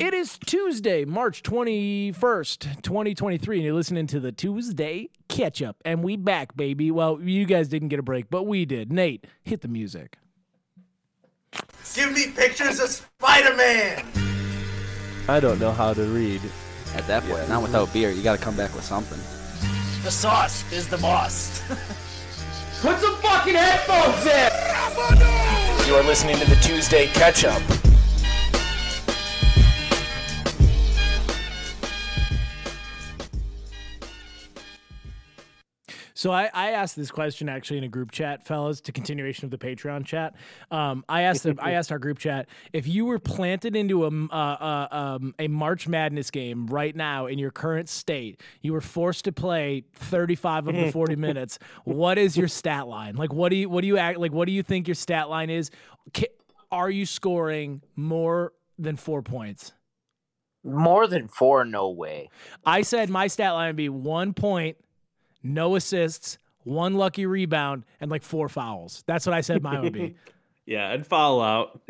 It is Tuesday, March 21st, 2023, and you're listening to The Tuesday Ketchup, and we back, baby. Well, you guys didn't get a break, but we did. Nate, hit the music. Give me pictures of Spider-Man! I don't know how to read. At that point, not without beer. You gotta come back with something. The sauce is the boss. Put some fucking headphones in! You are listening to The Tuesday Ketchup. So I asked this question actually in a group chat, fellas, to continuation of the Patreon chat. I asked our group chat, if you were planted into a March Madness game right now in your current state, you were forced to play 35 of the 40 minutes. What is your stat line? Like, what do you think your stat line is? Are you scoring more than 4 points? More than four? No way. I said my stat line would be 1 point. No assists, one lucky rebound, and like four fouls. That's what I said mine would be. Yeah, and foul out.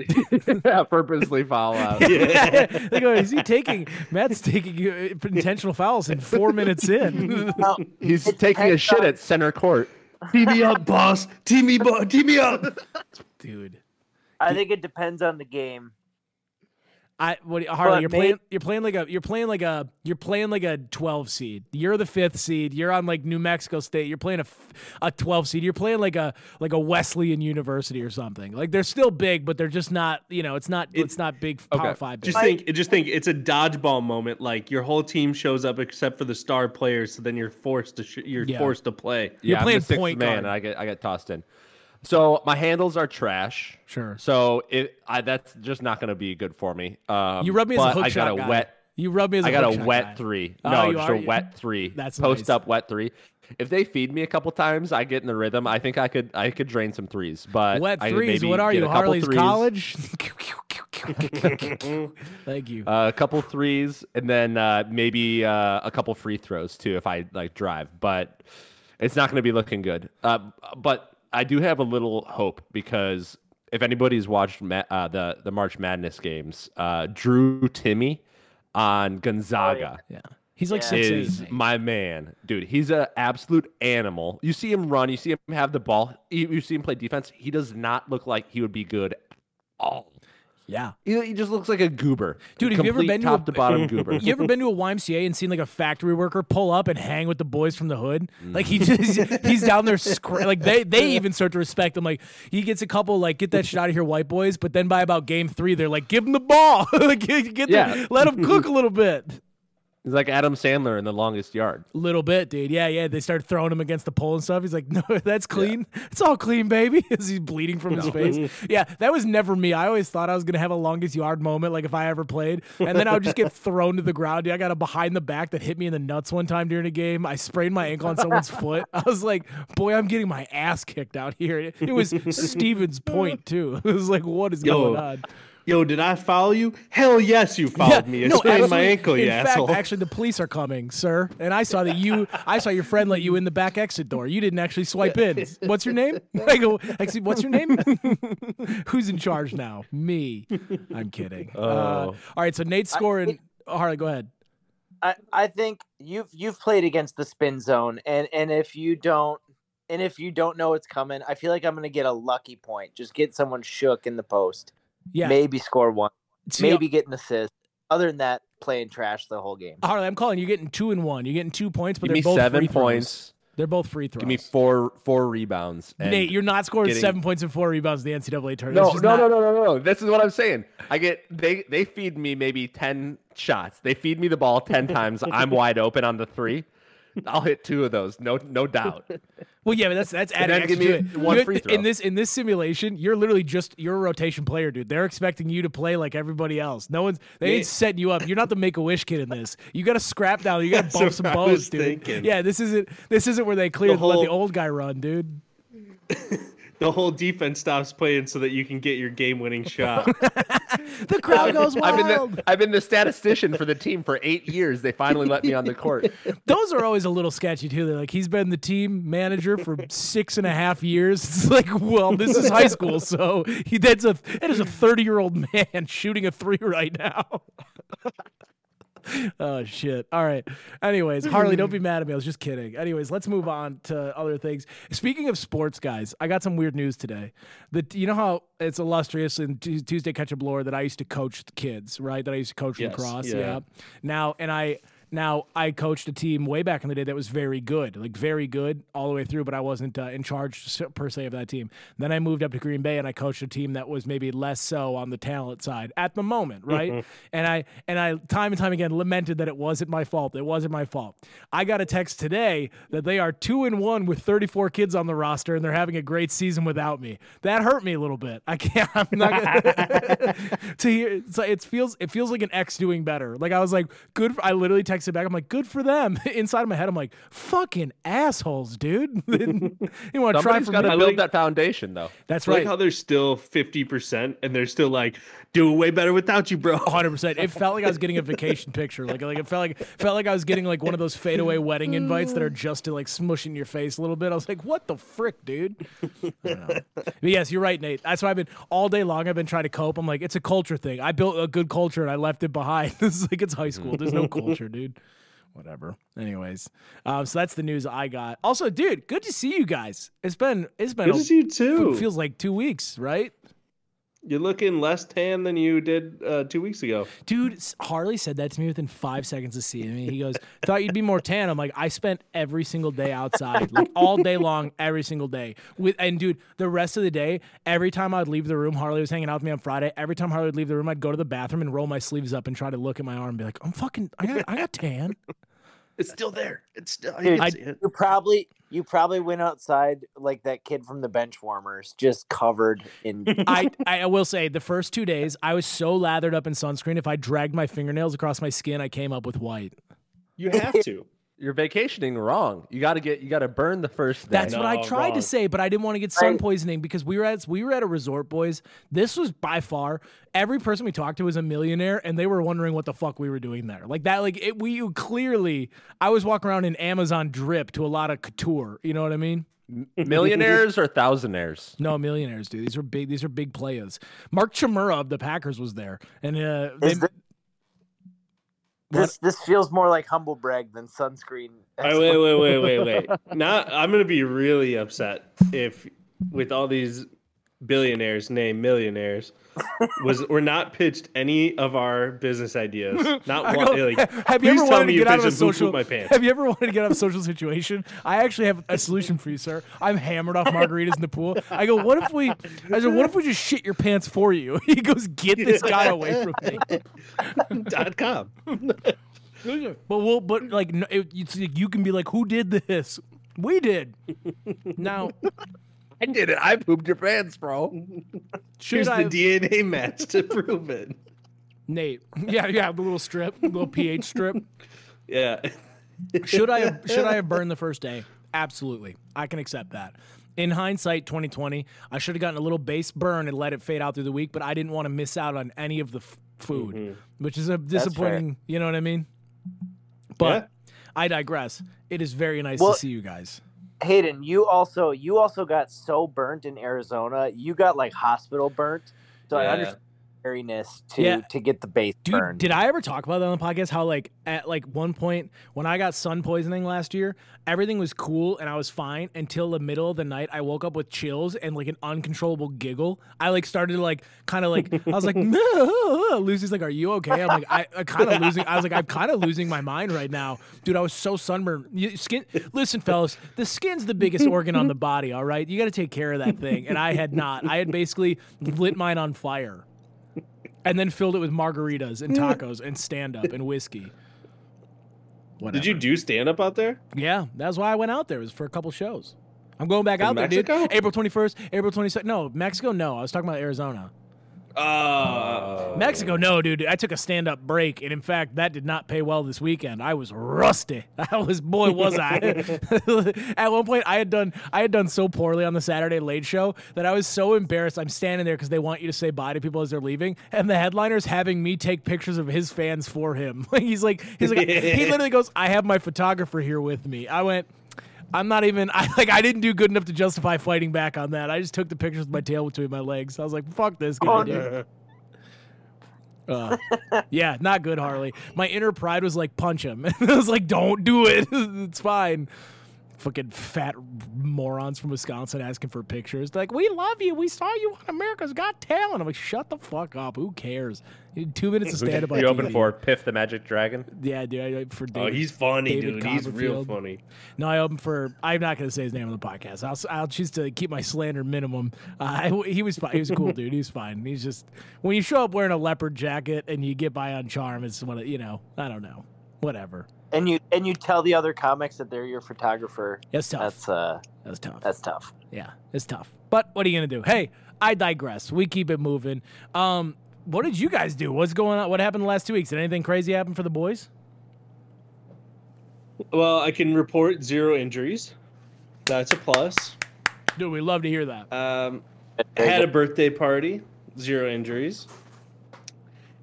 Yeah, purposely foul out. Yeah. They go, Matt's taking intentional fouls in 4 minutes in. Well, he's taking a shit at center court. Tee me up, boss. Tee me up. Dude. I think it depends on the game. Harley, you're playing like a 12 seed. You're the 5th seed. You're on like New Mexico State. You're playing a 12 seed. You're playing like a Wesleyan University or something. Like they're still big, but they're just not. You know, it's not big. Okay. Power five. Big. Just think, it's a dodgeball moment. Like your whole team shows up except for the star players. So then you're forced to forced to play. You're playing the point guard. And I get tossed in. So my handles are trash. Sure. So that's just not going to be good for me. You rub me as a hook shot guy. I got a wet three. No, just a wet three. That's post nice. Up wet three. If they feed me a couple times, I get in the rhythm. I think I could drain some threes. But wet threes. What are you, Harley's college? Thank you. A couple threes, and then maybe a couple free throws too if I like drive. But it's not going to be looking good. But I do have a little hope because if anybody's watched the March Madness games, Drew Timmy on Gonzaga. Oh, yeah. He's like 6'8". Is my man. Dude, he's an absolute animal. You see him run. You see him have the ball. You see him play defense. He does not look like he would be good at all. Yeah. He just looks like a goober. Dude, have you ever been to top to bottom goober? You ever been to a YMCA and seen like a factory worker pull up and hang with the boys from the hood? Like he's down there like they even start to respect him. Like he gets a couple like get that shit out of here white boys, but then by about game 3 they're like give him the ball. Like let him cook a little bit. He's like Adam Sandler in The Longest Yard. Little bit, dude. Yeah. They start throwing him against the pole and stuff. He's like, no, that's clean. Yeah. It's all clean, baby. As he's bleeding from his face. Yeah, that was never me. I always thought I was going to have a Longest Yard moment, like if I ever played. And then I would just get thrown to the ground. Dude, I got a behind the back that hit me in the nuts one time during a game. I sprained my ankle on someone's foot. I was like, boy, I'm getting my ass kicked out here. It was Stevens Point, too. It was like, what is going on? Yo, did I follow you? Hell yes, you followed me. I sprained my ankle, you asshole. In fact, actually, the police are coming, sir. And I saw that I saw your friend let you in the back exit door. You didn't actually swipe in. What's your name? I go, actually, what's your name? Who's in charge now? Me. I'm kidding. Oh. All right, so Nate's scoring. Harley, go ahead. I think you've played against the spin zone, and if you don't know it's coming, I feel like I'm going to get a lucky point. Just get someone shook in the post. Yeah. Maybe score one. Maybe get an assist. Other than that, playing trash the whole game. Harley, I'm calling. You're getting 2 and 1. You're getting 2 points, but they're both 7 points. They're both free throws. Give me four rebounds. And Nate, you're not scoring 7 points and 4 rebounds in the NCAA tournament. No. This is what I'm saying. I get they feed me maybe 10 shots. They feed me the ball 10 times. I'm wide open on the three. I'll hit 2 of those, no doubt. Well, yeah, but that's adding extra to it. One free throw. In this simulation, you're a rotation player, dude. They're expecting you to play like everybody else. They ain't setting you up. You're not the Make-A-Wish kid in this. You got to scrap down. You got to bump some bows, dude. Thinking. Yeah, this isn't where they cleared to let the old guy run, dude. The whole defense stops playing so that you can get your game-winning shot. The crowd goes wild. I've been the statistician for the team for 8 years. They finally let me on the court. Those are always a little sketchy, too. They're like, he's been the team manager for 6.5 years. It's like, well, this is high school, so that is a 30-year-old man shooting a 3 right now. Oh, shit. All right. Anyways, Harley, don't be mad at me. I was just kidding. Anyways, let's move on to other things. Speaking of sports, guys, I got some weird news today. You know how it's illustrious in Tuesday Ketchup lore that I used to coach the kids, right? That I used to coach lacrosse. Yeah. Now I coached a team way back in the day that was very good, like very good all the way through, but I wasn't in charge per se of that team. Then I moved up to Green Bay and I coached a team that was maybe less so on the talent side at the moment, right? Mm-hmm. And I time and time again lamented that it wasn't my fault. It wasn't my fault. I got a text today that they are 2-1 with 34 kids on the roster and they're having a great season without me. That hurt me a little bit. I'm not gonna to hear. So it feels like an ex doing better. Like I was like, good. I literally texted it back. I'm like, good for them. Inside of my head, I'm like, fucking assholes, dude. You want to try for me? I build that foundation, though. That's right. Like how they're still 50%, and they're still like doing way better without you, bro. 100%. It felt like I was getting a vacation picture. Like it felt like I was getting like one of those fadeaway wedding invites that are just to like smush in your face a little bit. I was like, what the frick, dude? I don't know. But yes, you're right, Nate. That's why I've been all day long. I've been trying to cope. I'm like, it's a culture thing. I built a good culture and I left it behind. This is like it's high school. There's no culture, dude. Whatever. Anyways, so that's the news I got. Also, dude, good to see you guys. It's been good to see you too. It feels like 2 weeks, right? You're looking less tan than you did 2 weeks ago. Dude, Harley said that to me within 5 seconds of seeing me. He goes, thought you'd be more tan. I'm like, I spent every single day outside, like all day long, every single day. And dude, the rest of the day, every time I'd leave the room, Harley was hanging out with me on Friday. Every time Harley would leave the room, I'd go to the bathroom and roll my sleeves up and try to look at my arm and be like, I got tan. It's still there. It's still. You probably went outside like that kid from the bench warmers, just covered in. I will say the first 2 days I was so lathered up in sunscreen. If I dragged my fingernails across my skin, I came up with white. You have to. You're vacationing wrong. You got to burn the first day. That's what I tried to say, but I didn't want to get sun poisoning because we were at a resort, boys. This was by far every person we talked to was a millionaire, and they were wondering what the fuck we were doing there. I was walking around in Amazon drip to a lot of couture. You know what I mean? Millionaires or thousandaires? No, millionaires, dude. These are big players. Mark Chimura of the Packers was there, and This feels more like humble brag than sunscreen. Wait. Now I'm gonna be really upset if, with all these billionaires named millionaires, were not pitched any of our business ideas. Not one. Have you ever wanted to get out of a social? Have you ever wanted to get out of a social situation? I actually have a solution for you, sir. I'm hammered off margaritas in the pool. I go, what if we just shit your pants for you? He goes, get this guy away from me. .com. You can be like, who did this? We did. Now. I did it. I pooped your pants, bro. Here's the DNA match to prove it. Nate. Yeah, the little strip, little pH strip. Yeah. Should I have burned the first day? Absolutely. I can accept that. In hindsight, 2020, I should have gotten a little base burn and let it fade out through the week, but I didn't want to miss out on any of the food, which is a disappointing, you know what I mean? But yeah. I digress. It is very nice to see you guys. Hayden, you also got so burnt in Arizona. You got like hospital burnt. So I understand the hairiness to get the base burned. Did I ever talk about that on the podcast? How like at like one point when I got sun poisoning last year, everything was cool and I was fine until the middle of the night. I woke up with chills and like an uncontrollable giggle. I like started to like kind of like I was like, no. Lucy's like, are you okay? I'm like, I'm kind of losing my mind right now, dude. I was so sunburned. Listen, fellas, the skin's the biggest organ on the body. All right, you got to take care of that thing. And I had not. I had basically lit mine on fire, and then filled it with margaritas and tacos and stand up and whiskey. Whatever. Did you do stand-up out there? Yeah, that's why I went out there. It was for a couple shows. I'm going back out Mexico? There, dude. April 21st, April 22nd. No, Mexico, no. I was talking about Arizona. Mexico, no, dude. I took a stand-up break, and in fact, that did not pay well this weekend. I was rusty. Boy, was I. At one point, I had done so poorly on the Saturday Late Show that I was so embarrassed. I'm standing there because they want you to say bye to people as they're leaving, and the headliner's having me take pictures of his fans for him. He's like, he literally goes, "I have my photographer here with me." I went. I didn't do good enough to justify fighting back on that. I just took the pictures with my tail between my legs. I was like, fuck this guy, dude. Yeah, not good, Harley. My inner pride was like, punch him. And I was like, don't do it. It's fine. Fucking fat morons from Wisconsin asking for pictures. They're like, we love you. We saw you on America's Got Talent. I'm like, shut the fuck up. Who cares? 2 minutes of stand-up. Who are you open for? Piff the Magic Dragon? Yeah, dude. Oh, he's funny, dude. He's real funny. No, I opened for... I'm not going to say his name on the podcast. I'll choose to keep my slander minimum. He was cool, dude. He's fine. He's just... When you show up wearing a leopard jacket and you get by on charm, it's what... You know, I don't know. Whatever. And you tell the other comics that they're your photographer. That's tough. That's tough. That's tough. Yeah, it's tough. But what are you going to do? Hey, I digress. We keep it moving. What did you guys do? What's going on? What happened the last 2 weeks? Did anything crazy happen for the boys? Well, I can report zero injuries. That's a plus. Dude, we love to hear that. I had a birthday party. Zero injuries.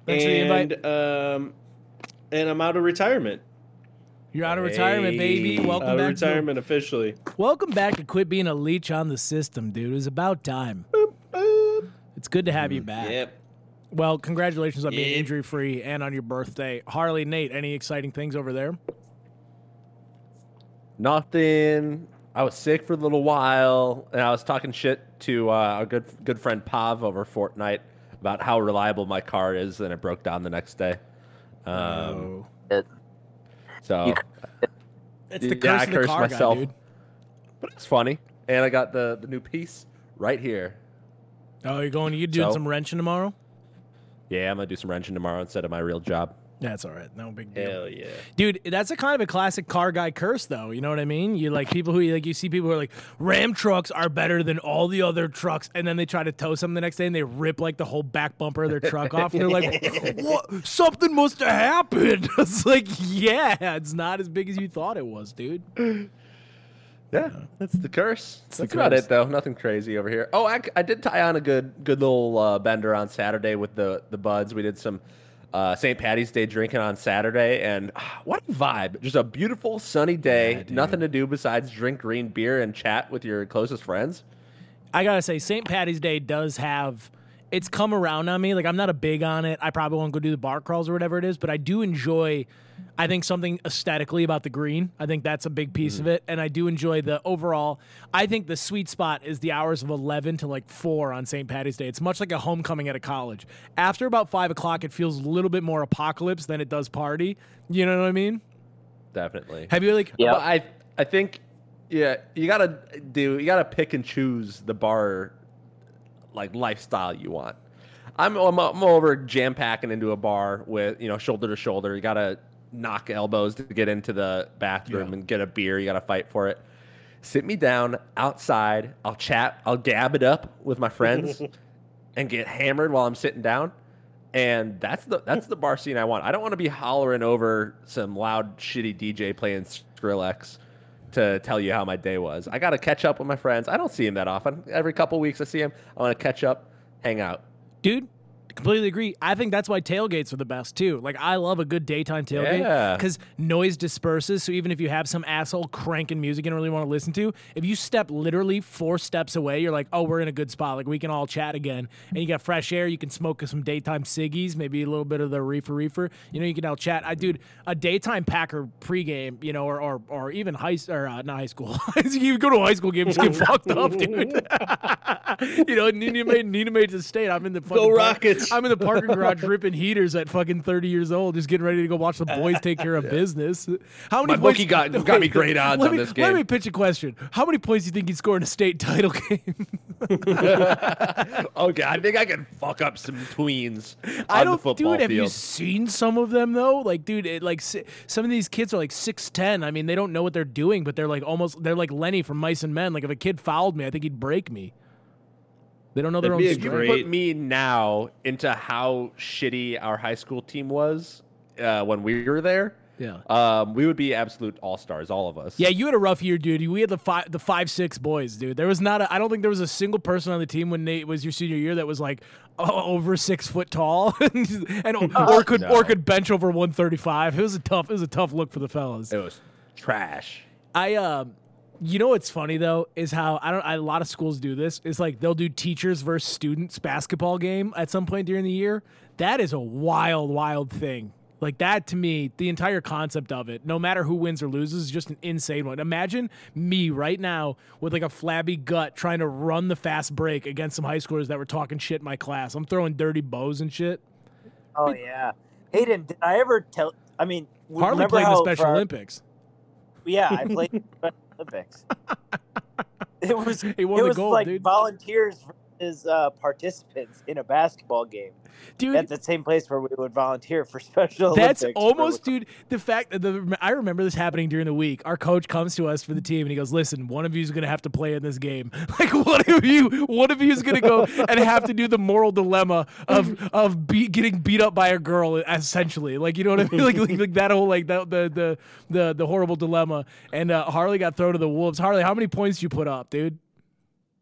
Thanks and I'm out of retirement. You're out of retirement, baby. Welcome back. Out of retirement officially. Welcome back to Quit Being a Leech on the System, dude. It was about time. Boop, boop. It's good to have you back. Yep. Well, congratulations on being injury-free and on your birthday. Harley, Nate, any exciting things over there? Nothing. I was sick for a little while, and I was talking shit to our good friend Pav over Fortnite about how reliable my car is, and it broke down the next day. So it's the curse of the car myself, guy, dude. But it's funny, and I got the new piece right here. Oh, you doing some wrenching tomorrow? Yeah, I'm gonna do some wrenching tomorrow instead of my real job. That's all right, no big deal. Hell yeah, dude. That's a kind of a classic car guy curse, though. You know what I mean? You like people who like you see people who are like Ram trucks are better than all the other trucks, and then they try to tow something the next day and they rip like the whole back bumper of their truck off, and they're like, "What? Something must have happened." It's like, yeah, it's not as big as you thought it was, dude. Yeah, that's the curse. That's about it, though. Nothing crazy over here. Oh, I did tie on a good little bender on Saturday with the buds. We did some. St. Patty's Day drinking on Saturday, and what a vibe. Just a beautiful sunny day, nothing to do besides drink green beer and chat with your closest friends. I gotta say, St. Patty's Day does have, it's come around on me. Like, I'm not a big on it. I probably won't go do the bar crawls or whatever it is, but I do enjoy, I think, something aesthetically about the green. I think that's a big piece of it, and I do enjoy the overall. I think the sweet spot is the hours of 11 to, 4 on St. Patty's Day. It's much like a homecoming at a college. After about 5 o'clock, it feels a little bit more apocalypse than it does party. You know what I mean? Definitely. Have you, Yeah. I think, you gotta pick and choose the bar, lifestyle you want. I'm over jam-packing into a bar with, shoulder to shoulder. You gotta knock elbows to get into the bathroom and get a beer. You got to fight for it. Sit me down outside. I'll chat. I'll gab it up with my friends and get hammered while I'm sitting down. And that's the bar scene I want. I don't want to be hollering over some loud, shitty DJ playing Skrillex to tell you how my day was. I got to catch up with my friends. I don't see him that often. Every couple weeks I see him. I want to catch up, hang out. Dude. Completely agree. I think that's why tailgates are the best too. I love a good daytime tailgate because noise disperses. So even if you have some asshole cranking music you don't really want to listen to, if you step literally 4 steps away, you're like, oh, we're in a good spot. We can all chat again. And you got fresh air. You can smoke some daytime ciggies, maybe a little bit of the reefer. You can all chat. Dude, a daytime Packer pregame, or even not high school. You go to a high school game, just get fucked up, dude. New State. I'm in the fucking go Rockets. I'm in the parking garage ripping heaters at fucking 30 years old, just getting ready to go watch the boys take care of business. How many? My bookie got me great odds on this game. Let me pitch a question. How many points do you think he'd score in a state title game? Okay, I think I can fuck up some tweens on the football field. Have you seen some of them, though? Some of these kids are 6'10". I mean, they don't know what they're doing, but they're they're like Lenny from Mice and Men. If a kid fouled me, I think he'd break me. They don't know their own strength. If you put me now into how shitty our high school team was when we were there, we would be absolute all-stars, all of us. Yeah, you had a rough year, dude. We had the 5'6" boys, dude. There was I don't think there was a single person on the team when Nate was your senior year that was over 6 foot tall or could bench over 135. It was a tough look for the fellas. It was trash. You know what's funny, though, is how a lot of schools do this. It's they'll do teachers versus students basketball game at some point during the year. That is a wild, wild thing. Like that, to me, the entire concept of it, no matter who wins or loses, is just an insane one. Imagine me right now with like a flabby gut trying to run the fast break against some high schoolers that were talking shit in my class. I'm throwing dirty bows and shit. Oh, yeah. Hayden, did I ever tell – I mean – Harley played the Special Olympics. Yeah, I played the Special Olympics. It was, gold, like dude. Volunteers versus participants in a basketball game. Dude, at the same place where we would volunteer for Special Olympics. That's almost, dude, the fact that I remember this happening during the week. Our coach comes to us for the team and he goes, listen, one of you is going to have to play in this game. Like, one of you is going to go and have to do the moral dilemma of getting beat up by a girl, essentially. Like, you know what I mean? Like that whole, like, the horrible dilemma. And Harley got thrown to the wolves. Harley, how many points did you put up, dude?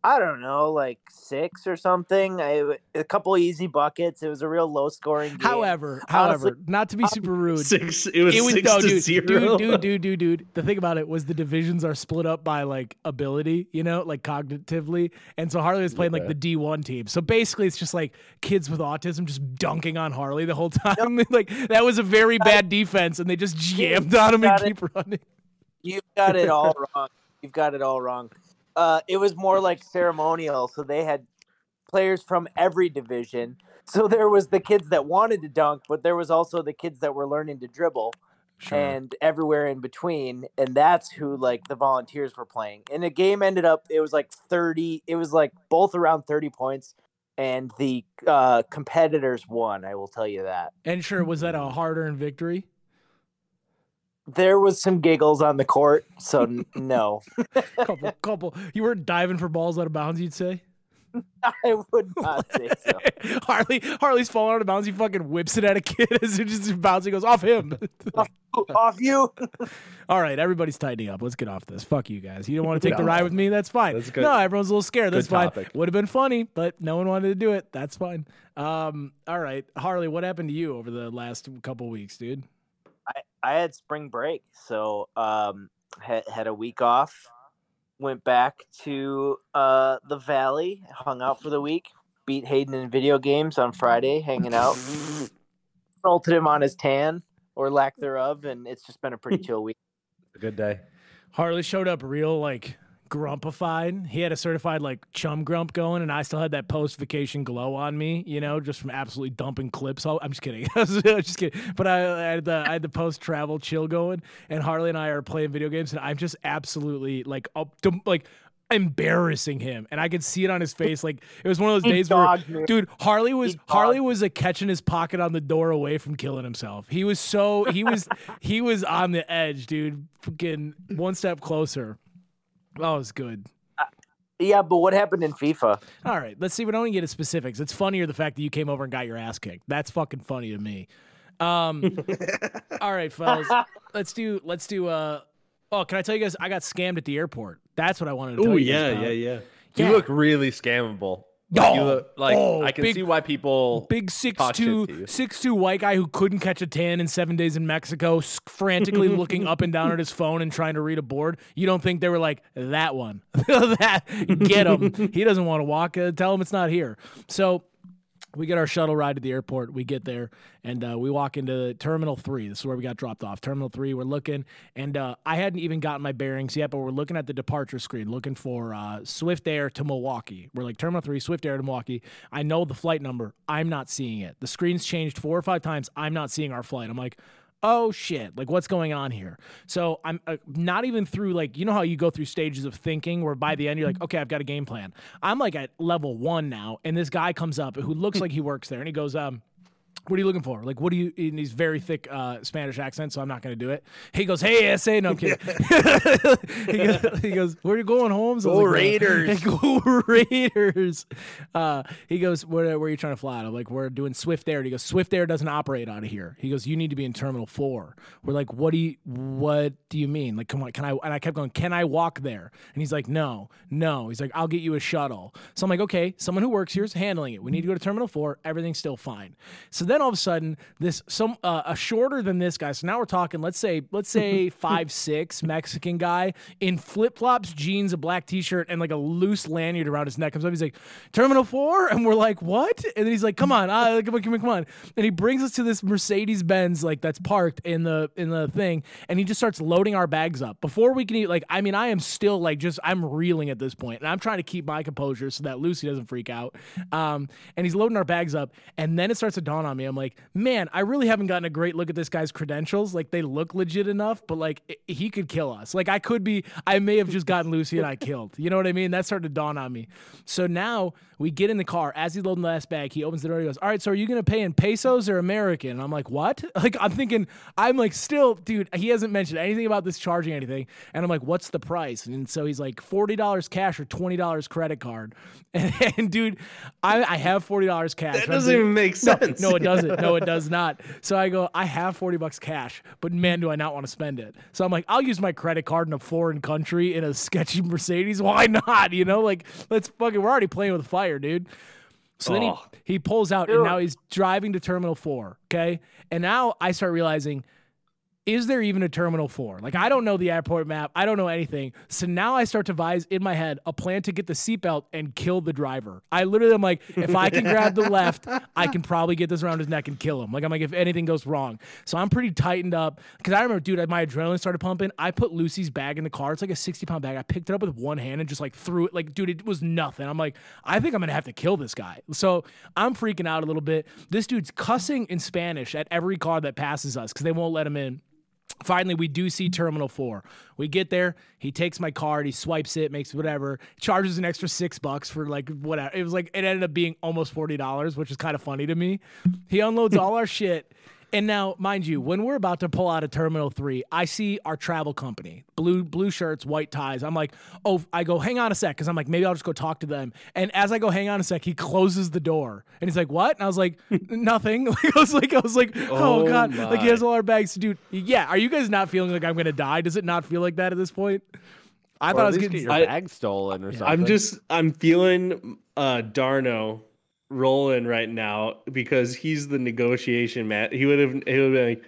I don't know, like 6 or something. A couple easy buckets. It was a real low-scoring game. However, honestly, not to be super rude. 6. It was 6-0. Dude. The thing about it was the divisions are split up by like ability, you know, like cognitively. And so Harley was playing like the D1 team. So basically, it's just like kids with autism just dunking on Harley the whole time. Yep. Like that was a very bad defense, and they just jammed on him and keep running. You've got it all wrong. It was more like ceremonial, so they had players from every division. So there was the kids that wanted to dunk, but there was also the kids that were learning to dribble, and everywhere in between. And that's who like the volunteers were playing. And the game ended up both around 30 points, and the competitors won. I will tell you that. And sure, was that a hard-earned victory? There was some giggles on the court, so no. couple. You weren't diving for balls out of bounds, you'd say? I would not say so. Harley's falling out of bounds. He fucking whips it at a kid as it just bounces. He goes, off him. Off you. All right, everybody's tightening up. Let's get off this. Fuck you guys. You don't want to take the ride with me? That's fine. That's good. No, everyone's a little scared. That's fine. Would have been funny, but no one wanted to do it. That's fine. All right, Harley, what happened to you over the last couple weeks, dude? I had spring break, so had a week off, went back to the Valley, hung out for the week, beat Hayden in video games on Friday, hanging out, insulted him on his tan, or lack thereof, and it's just been a pretty chill week. A good day. Harley showed up real, like, grumpified. He had a certified, like, chum grump going, and I still had that post-vacation glow on me, you know, just from absolutely dumping clips. I'm just kidding. But I had the post-travel chill going, and Harley and I are playing video games, and I'm just absolutely, like, embarrassing him, and I could see it on his face. Like it was one of those days where, dude, Harley was a catch in his pocket on the door away from killing himself. He was on the edge, dude. Fucking one step closer. Oh, it's good. Yeah, but what happened in FIFA? All right, let's see. We don't even get into specifics. It's funnier the fact that you came over and got your ass kicked. That's fucking funny to me. All right, fellas, let's do. Oh, can I tell you guys? I got scammed at the airport. That's what I wanted to tell you. Oh yeah. You look really scammable. Like, I can see why people big 6'2" white guy who couldn't catch a tan in 7 days in Mexico, frantically looking up and down at his phone and trying to read a board. You don't think they were like that one, get him? He doesn't want to walk. Tell him it's not here. So we get our shuttle ride to the airport. We get there, and we walk into Terminal 3. This is where we got dropped off. Terminal 3, we're looking, and I hadn't even gotten my bearings yet, but we're looking at the departure screen, looking for Swift Air to Milwaukee. We're like, Terminal 3, Swift Air to Milwaukee. I know the flight number. I'm not seeing it. The screen's changed 4 or 5 times. I'm not seeing our flight. I'm like, oh, shit, like, what's going on here? So I'm not even through, like, you know how you go through stages of thinking where by the end you're like, okay, I've got a game plan. I'm, like, at level 1 now, and this guy comes up who looks like he works there, and he goes, what are you looking for? Like, what do you, in his very thick Spanish accent, so I'm not going to do it. He goes, hey, SA. No, I'm kidding. He goes, where are you going, Holmes? Go Raiders. Go Raiders. He goes, where are you trying to fly out? I'm like, we're doing Swift Air. And he goes, Swift Air doesn't operate out of here. He goes, you need to be in Terminal 4. We're like, what do you mean? Like, come on, can I? And I kept going, can I walk there? And he's like, no. He's like, I'll get you a shuttle. So I'm like, okay, someone who works here is handling it. We need to go to Terminal 4. Everything's still fine. So then all of a sudden, this a shorter than this guy. So now we're talking. Let's say 5'6" Mexican guy in flip flops, jeans, a black T-shirt, and like a loose lanyard around his neck comes up. He's like, Terminal 4, and we're like, what? And then he's like, come on, and he brings us to this Mercedes Benz like that's parked in the thing, and he just starts loading our bags up before we can eat. Like, I mean, I am still like I'm reeling at this point, and I'm trying to keep my composure so that Lucy doesn't freak out. And he's loading our bags up, and then it starts to dawn on me. I'm like, man, I really haven't gotten a great look at this guy's credentials. Like, they look legit enough, but like he could kill us. Like, I may have just gotten Lucy and I killed. You know what I mean? That started to dawn on me. So now we get in the car. As he's loading the last bag, he opens the door and he goes, all right, so are you going to pay in pesos or American? And I'm like, what? Like, I'm thinking, I'm like, still, dude, he hasn't mentioned anything about this charging anything. And I'm like, what's the price? And so he's like, $40 cash or $20 credit card. And dude, I have $40 cash. That doesn't even make sense. No, it doesn't. No, it does not. So I go, I have $40 cash, but man, do I not want to spend it. So I'm like, I'll use my credit card in a foreign country in a sketchy Mercedes. Why not? You know, like, let's fucking, we're already playing with fire, dude. So then he pulls out, and now he's driving to Terminal 4, okay? And now I start realizing, is there even a Terminal 4? Like, I don't know the airport map. I don't know anything. So now I start to devise in my head a plan to get the seatbelt and kill the driver. I literally am like, if I can grab the left, I can probably get this around his neck and kill him. Like, I'm like, if anything goes wrong. So I'm pretty tightened up because I remember, dude, my adrenaline started pumping. I put Lucy's bag in the car. It's like a 60-pound bag. I picked it up with one hand and just, like, threw it. Like, dude, it was nothing. I'm like, I think I'm going to have to kill this guy. So I'm freaking out a little bit. This dude's cussing in Spanish at every car that passes us because they won't let him in. Finally, we do see Terminal 4. We get there. He takes my card. He swipes it, makes whatever, charges an extra $6 for like whatever. It was like, it ended up being almost $40, which is kind of funny to me. He unloads all our shit. And now, mind you, when we're about to pull out of Terminal 3, I see our travel company, blue shirts, white ties. I'm like, oh, I go, hang on a sec, because I'm like, maybe I'll just go talk to them. And as I go, hang on a sec, he closes the door. And he's like, what? And I was like, nothing. I was like, oh, God. My. Like, he has all our bags. Dude, yeah, are you guys not feeling like I'm going to die? Does it not feel like that at this point? I thought I was getting your bag stolen or something. I'm feeling Darno rolling right now because he's the negotiation man. He would have been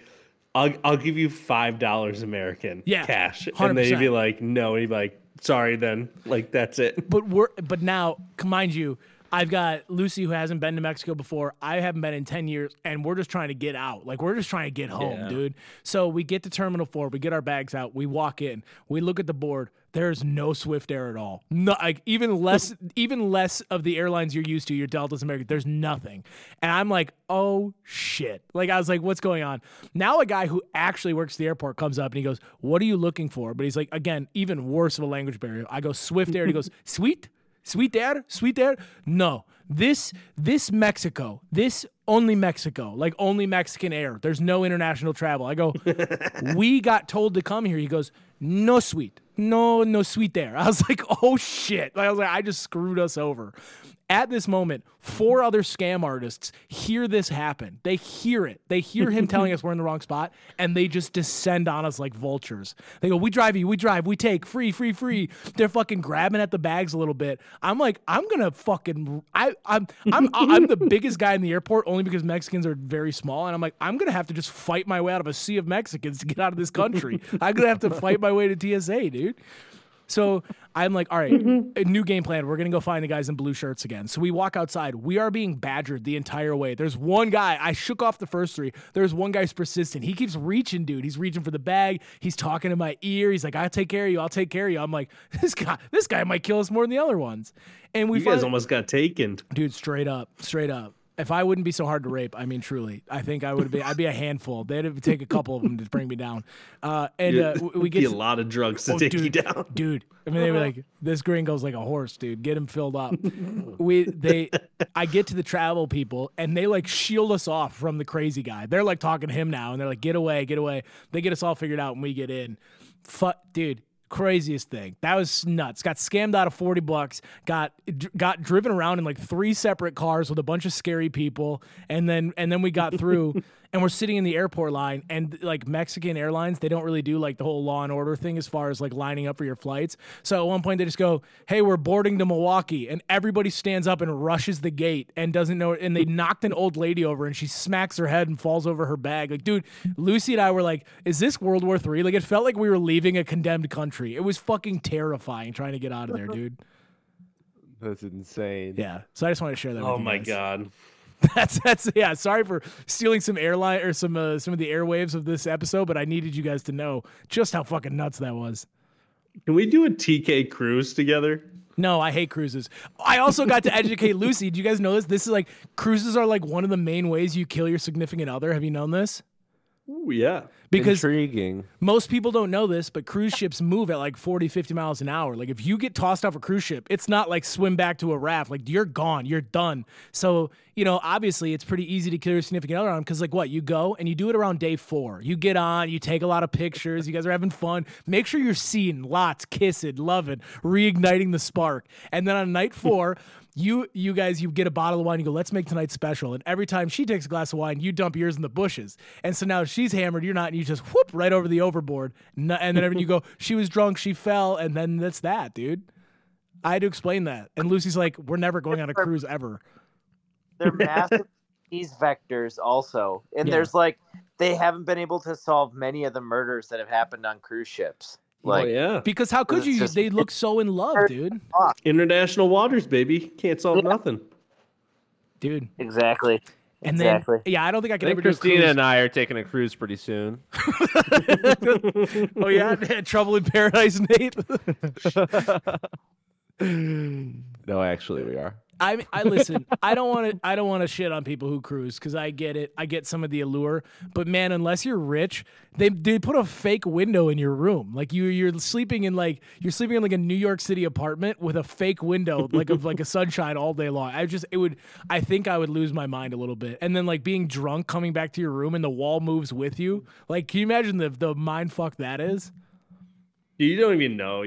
like, I'll give you $5 American cash, 100%. And they'd be like, no, and he'd be like, sorry then, like that's it. But now, mind you, I've got Lucy who hasn't been to Mexico before. I haven't been in 10 years, and we're just trying to get out. Like, we're just trying to get home, dude. So we get to Terminal 4. We get our bags out. We walk in. We look at the board. There's no Swift Air at all. No, like, even less of the airlines you're used to, your Deltas, American. There's nothing. And I'm like, oh, shit. Like, I was like, what's going on? Now a guy who actually works at the airport comes up, and he goes, what are you looking for? But he's like, again, even worse of a language barrier. I go, Swift Air. And he goes, Sweet air? No. This Mexico. This only Mexico. Like, only Mexican air. There's no international travel. I go, we got told to come here. He goes, no sweet. No sweet air. I was like, oh, shit. I was like, I just screwed us over. At this moment, 4 other scam artists hear this happen. They hear it. They hear him telling us we're in the wrong spot, and they just descend on us like vultures. They go, we drive, we take, free. They're fucking grabbing at the bags a little bit. I'm like, I'm going to fucking – I'm the biggest guy in the airport only because Mexicans are very small, and I'm like, I'm going to have to just fight my way out of a sea of Mexicans to get out of this country. I'm going to have to fight my way to TSA, dude. So I'm like, all right, new game plan. We're going to go find the guys in blue shirts again. So we walk outside. We are being badgered the entire way. There's one guy. I shook off the first 3. There's one guy's persistent. He keeps reaching, dude. He's reaching for the bag. He's talking in my ear. He's like, I'll take care of you. I'm like, this guy might kill us more than the other ones. And we guys almost got taken. Dude, straight up. If I wouldn't be so hard to rape, I mean, truly, I think I'd be a handful. They'd have to take a couple of them to bring me down. We get a lot of drugs to take you down. Dude, I mean, they were like, this gringo's like a horse, dude. Get him filled up. I get to the travel people, and they, like, shield us off from the crazy guy. They're, like, talking to him now, and they're like, get away. They get us all figured out, and we get in. Fuck, dude. Craziest thing. That was nuts. Got scammed out of $40. Got driven around in like 3 separate cars with a bunch of scary people, and then we got through. and we're sitting in the airport line, and like Mexican Airlines, they don't really do like the whole law and order thing as far as like lining up for your flights. So at one point they just go, hey, we're boarding to Milwaukee, and everybody stands up and rushes the gate and doesn't know, and they knocked an old lady over and she smacks her head and falls over her bag. Like, dude, Lucy and I were like, is this World War III? Like, it felt like we were leaving a condemned country. It was fucking terrifying trying to get out of there, dude. That's insane. Yeah. So I just wanted to share that. Oh my God. That's yeah. Sorry for stealing some airline or some of the airwaves of this episode, but I needed you guys to know just how fucking nuts that was. Can we do a TK cruise together? No, I hate cruises. I also got to educate Lucy. Do you guys know this? This is like, cruises are like one of the main ways you kill your significant other. Have you known this? Ooh, yeah. Because intriguing. Most people don't know this, but cruise ships move at like 40, 50 miles an hour. Like, if you get tossed off a cruise ship, it's not like swim back to a raft. Like, you're gone. You're done. So, you know, obviously it's pretty easy to kill your significant other on, because like, what? You go and you do it around day 4. You get on, you take a lot of pictures. You guys are having fun. Make sure you're seen lots, kissing, loving, reigniting the spark. And then on night 4, You guys get a bottle of wine, you go, let's make tonight special. And every time she takes a glass of wine, you dump yours in the bushes. And so now she's hammered, you're not, and you just whoop right over the overboard. And then you go, she was drunk, she fell, and then that's that, dude. I had to explain that. And Lucy's like, we're never going on a cruise ever. They're massive disease vectors also. And yeah. There's like, they haven't been able to solve many of the murders that have happened on cruise ships. Like, oh, yeah. Because how could you? They look so in love, dude. International waters, baby. Can't solve nothing. Dude. Exactly. And then, yeah, I don't think I can ever do a cruise. Christina and I are taking a cruise pretty soon. Oh, yeah? Trouble in Paradise, Nate? No, actually, we are. I listen. I don't want to shit on people who cruise, because I get it. I get some of the allure, but man, unless you're rich, they put a fake window in your room. Like you're sleeping in like a New York City apartment with a fake window, like of like a sunshine all day long. I think I would lose my mind a little bit. And then like being drunk, coming back to your room, and the wall moves with you. Like, can you imagine the mind fuck that is? You don't even know.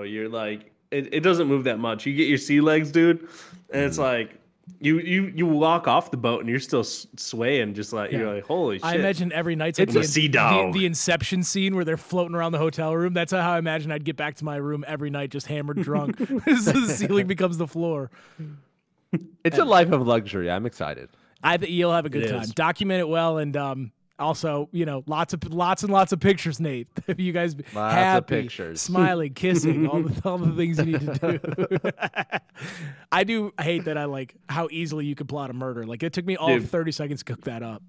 You're like. It doesn't move that much. You get your sea legs, dude, and it's like you walk off the boat and you're still swaying, just like, yeah. You're like, holy shit. I imagine every night's like it's a sea dog. The Inception scene where they're floating around the hotel room. That's how I imagine I'd get back to my room every night, just hammered drunk. The ceiling becomes the floor. It's a life of luxury. I'm excited. I think you'll have a good time. Document it well, and also, you know, lots and lots of pictures, Nate. You guys lots happy, of pictures. Smiling, kissing, all the things you need to do. I do hate that I like how easily you could plot a murder. Like, it took me all 30 seconds to cook that up.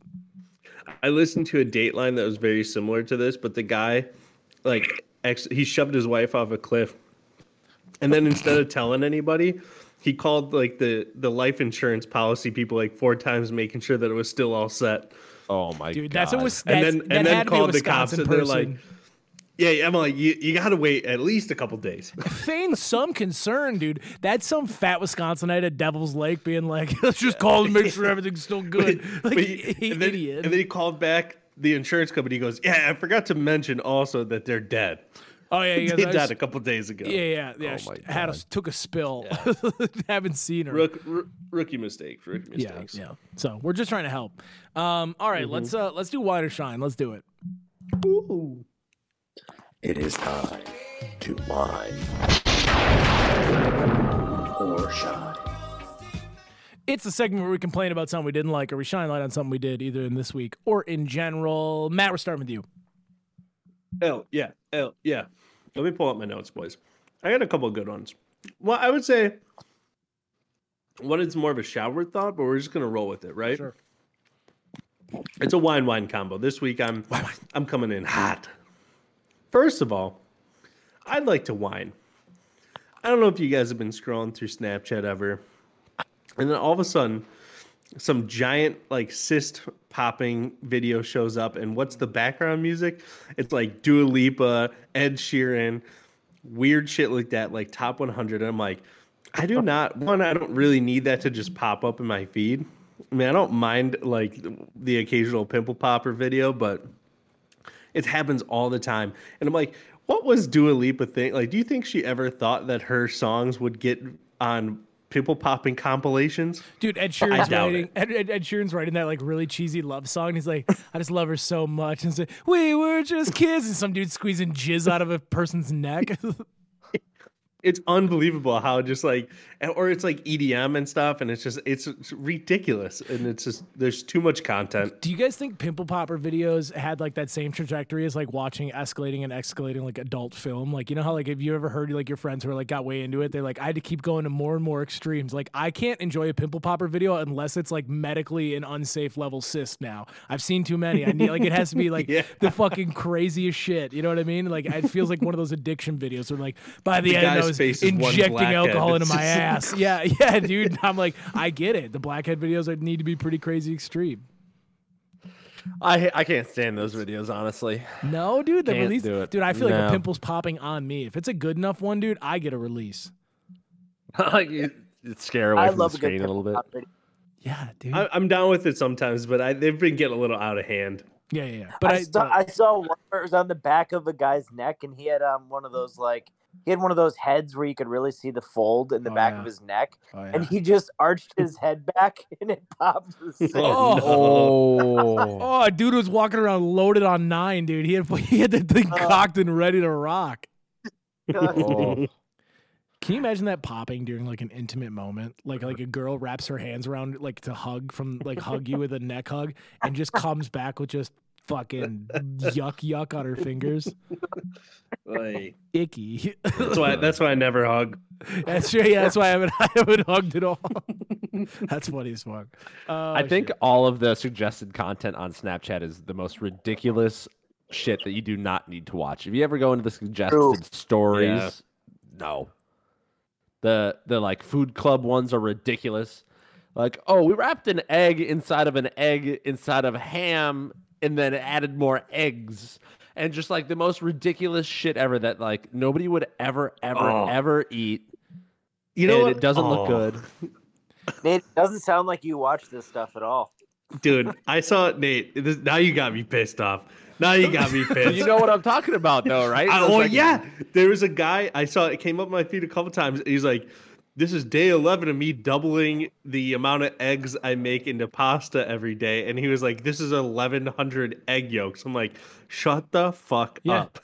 I listened to a Dateline that was very similar to this, but the guy, like, he shoved his wife off a cliff. And then instead of telling anybody, he called like the life insurance policy people like 4 times, making sure that it was still all set. Oh my dude, God! And then called the cops, and they're like, "Yeah, I'm like, you got to wait at least a couple days." Feign some concern, dude. That's some fat Wisconsinite at Devil's Lake being like, "Let's just call and make sure everything's still good." Like, idiot. And then he called back the insurance company. He goes, "Yeah, I forgot to mention also that they're dead." Oh yeah, they died a couple days ago. Yeah. Oh, took a spill. Yeah. Haven't seen her. Rookie mistakes. Yeah. So we're just trying to help. All right, let's do Wine or Shine. Let's do it. Ooh. It is time to wine or shine. It's a segment where we complain about something we didn't like, or we shine light on something we did, either in this week or in general. Matt, we're starting with you. Hell yeah. Let me pull up my notes, boys. I got a couple of good ones. Well, I would say one is more of a shower thought, but we're just going to roll with it, right? Sure. It's a wine combo. This week I'm coming in hot. First of all, I'd like to whine. I don't know if you guys have been scrolling through Snapchat ever, and then all of a sudden some giant like cyst popping video shows up, and what's the background music? It's like Dua Lipa, Ed Sheeran, weird shit like that, like top 100. And I'm like, I don't really need that to just pop up in my feed. I mean, I don't mind like the occasional pimple popper video, but it happens all the time. And I'm like, what was Dua Lipa think? Like, do you think she ever thought that her songs would get on people popping compilations. Dude, Ed Sheeran's writing that like really cheesy love song. And he's like, I just love her so much. And he's like, we were just kids. And some dude squeezing jizz out of a person's neck. It's unbelievable how just like, or it's like EDM and stuff, and it's ridiculous, and it's just there's too much content. Do you guys think pimple popper videos had like that same trajectory as like watching escalating like adult film? Like, you know how like have you ever heard like your friends who are like got way into it? They're like, I had to keep going to more and more extremes. Like, I can't enjoy a pimple popper video unless it's like medically an unsafe level cyst. Now I've seen too many. I need like it has to be like the fucking craziest shit. You know what I mean? Like it feels like one of those addiction videos where like by the end. Injecting alcohol into my ass. Yeah, dude. I'm like, I get it. The blackhead videos need to be pretty crazy extreme. I can't stand those videos, honestly. No, dude. The release, dude. I feel like a pimple's popping on me. If it's a good enough one, dude, I get a release. It's scary away from the screen a little bit. Yeah, dude. I'm down with it sometimes, but they've been getting a little out of hand. Yeah. But I saw one where it was on the back of a guy's neck, and he had one of those like. He had one of those heads where you could really see the fold in the back of his neck, and he just arched his head back, and it popped. Dude was walking around loaded on 9, dude. He had that thing cocked and ready to rock. Can you imagine that popping during like an intimate moment? Like a girl wraps her hands around like to hug hug you with a neck hug, and just comes back with just. Fucking yuck on her fingers, like icky. That's why I never hug. That's true. Yeah, that's why I haven't hugged at all. That's funny as fuck. I think all of the suggested content on Snapchat is the most ridiculous shit that you do not need to watch. If you ever go into the suggested stories, no. The like food club ones are ridiculous. Like, oh, we wrapped an egg inside of ham. And then added more eggs and just like the most ridiculous shit ever that like nobody would ever eat. You know, it doesn't look good. Nate, it doesn't sound like you watch this stuff at all. Dude, I saw Nate. Now you got me pissed off. You know what I'm talking about though, right? There was a guy I saw. It came up my feed a couple times. He's like, this is day 11 of me doubling the amount of eggs I make into pasta every day. And he was like, this is 1,100 egg yolks. I'm like, shut the fuck up.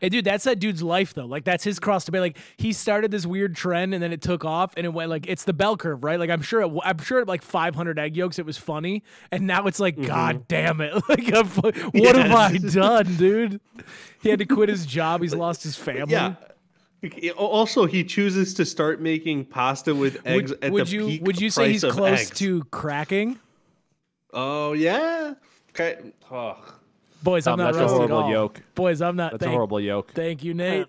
Hey, dude, that's that dude's life, though. Like, that's his cross to bear. Like, he started this weird trend, and then it took off, and it went like it's the bell curve, right? Like, I'm sure, at like 500 egg yolks, it was funny, and now it's like, God damn it! Like, what have I done, dude? He had to quit his job. He's lost his family. Yeah. Also, he chooses to start making pasta with eggs at the peak. Would you say he's close to cracking? Oh yeah. Boys, I'm not roasting at all. Yolk. Boys, I'm not. That's a horrible yolk. Thank you, Nate.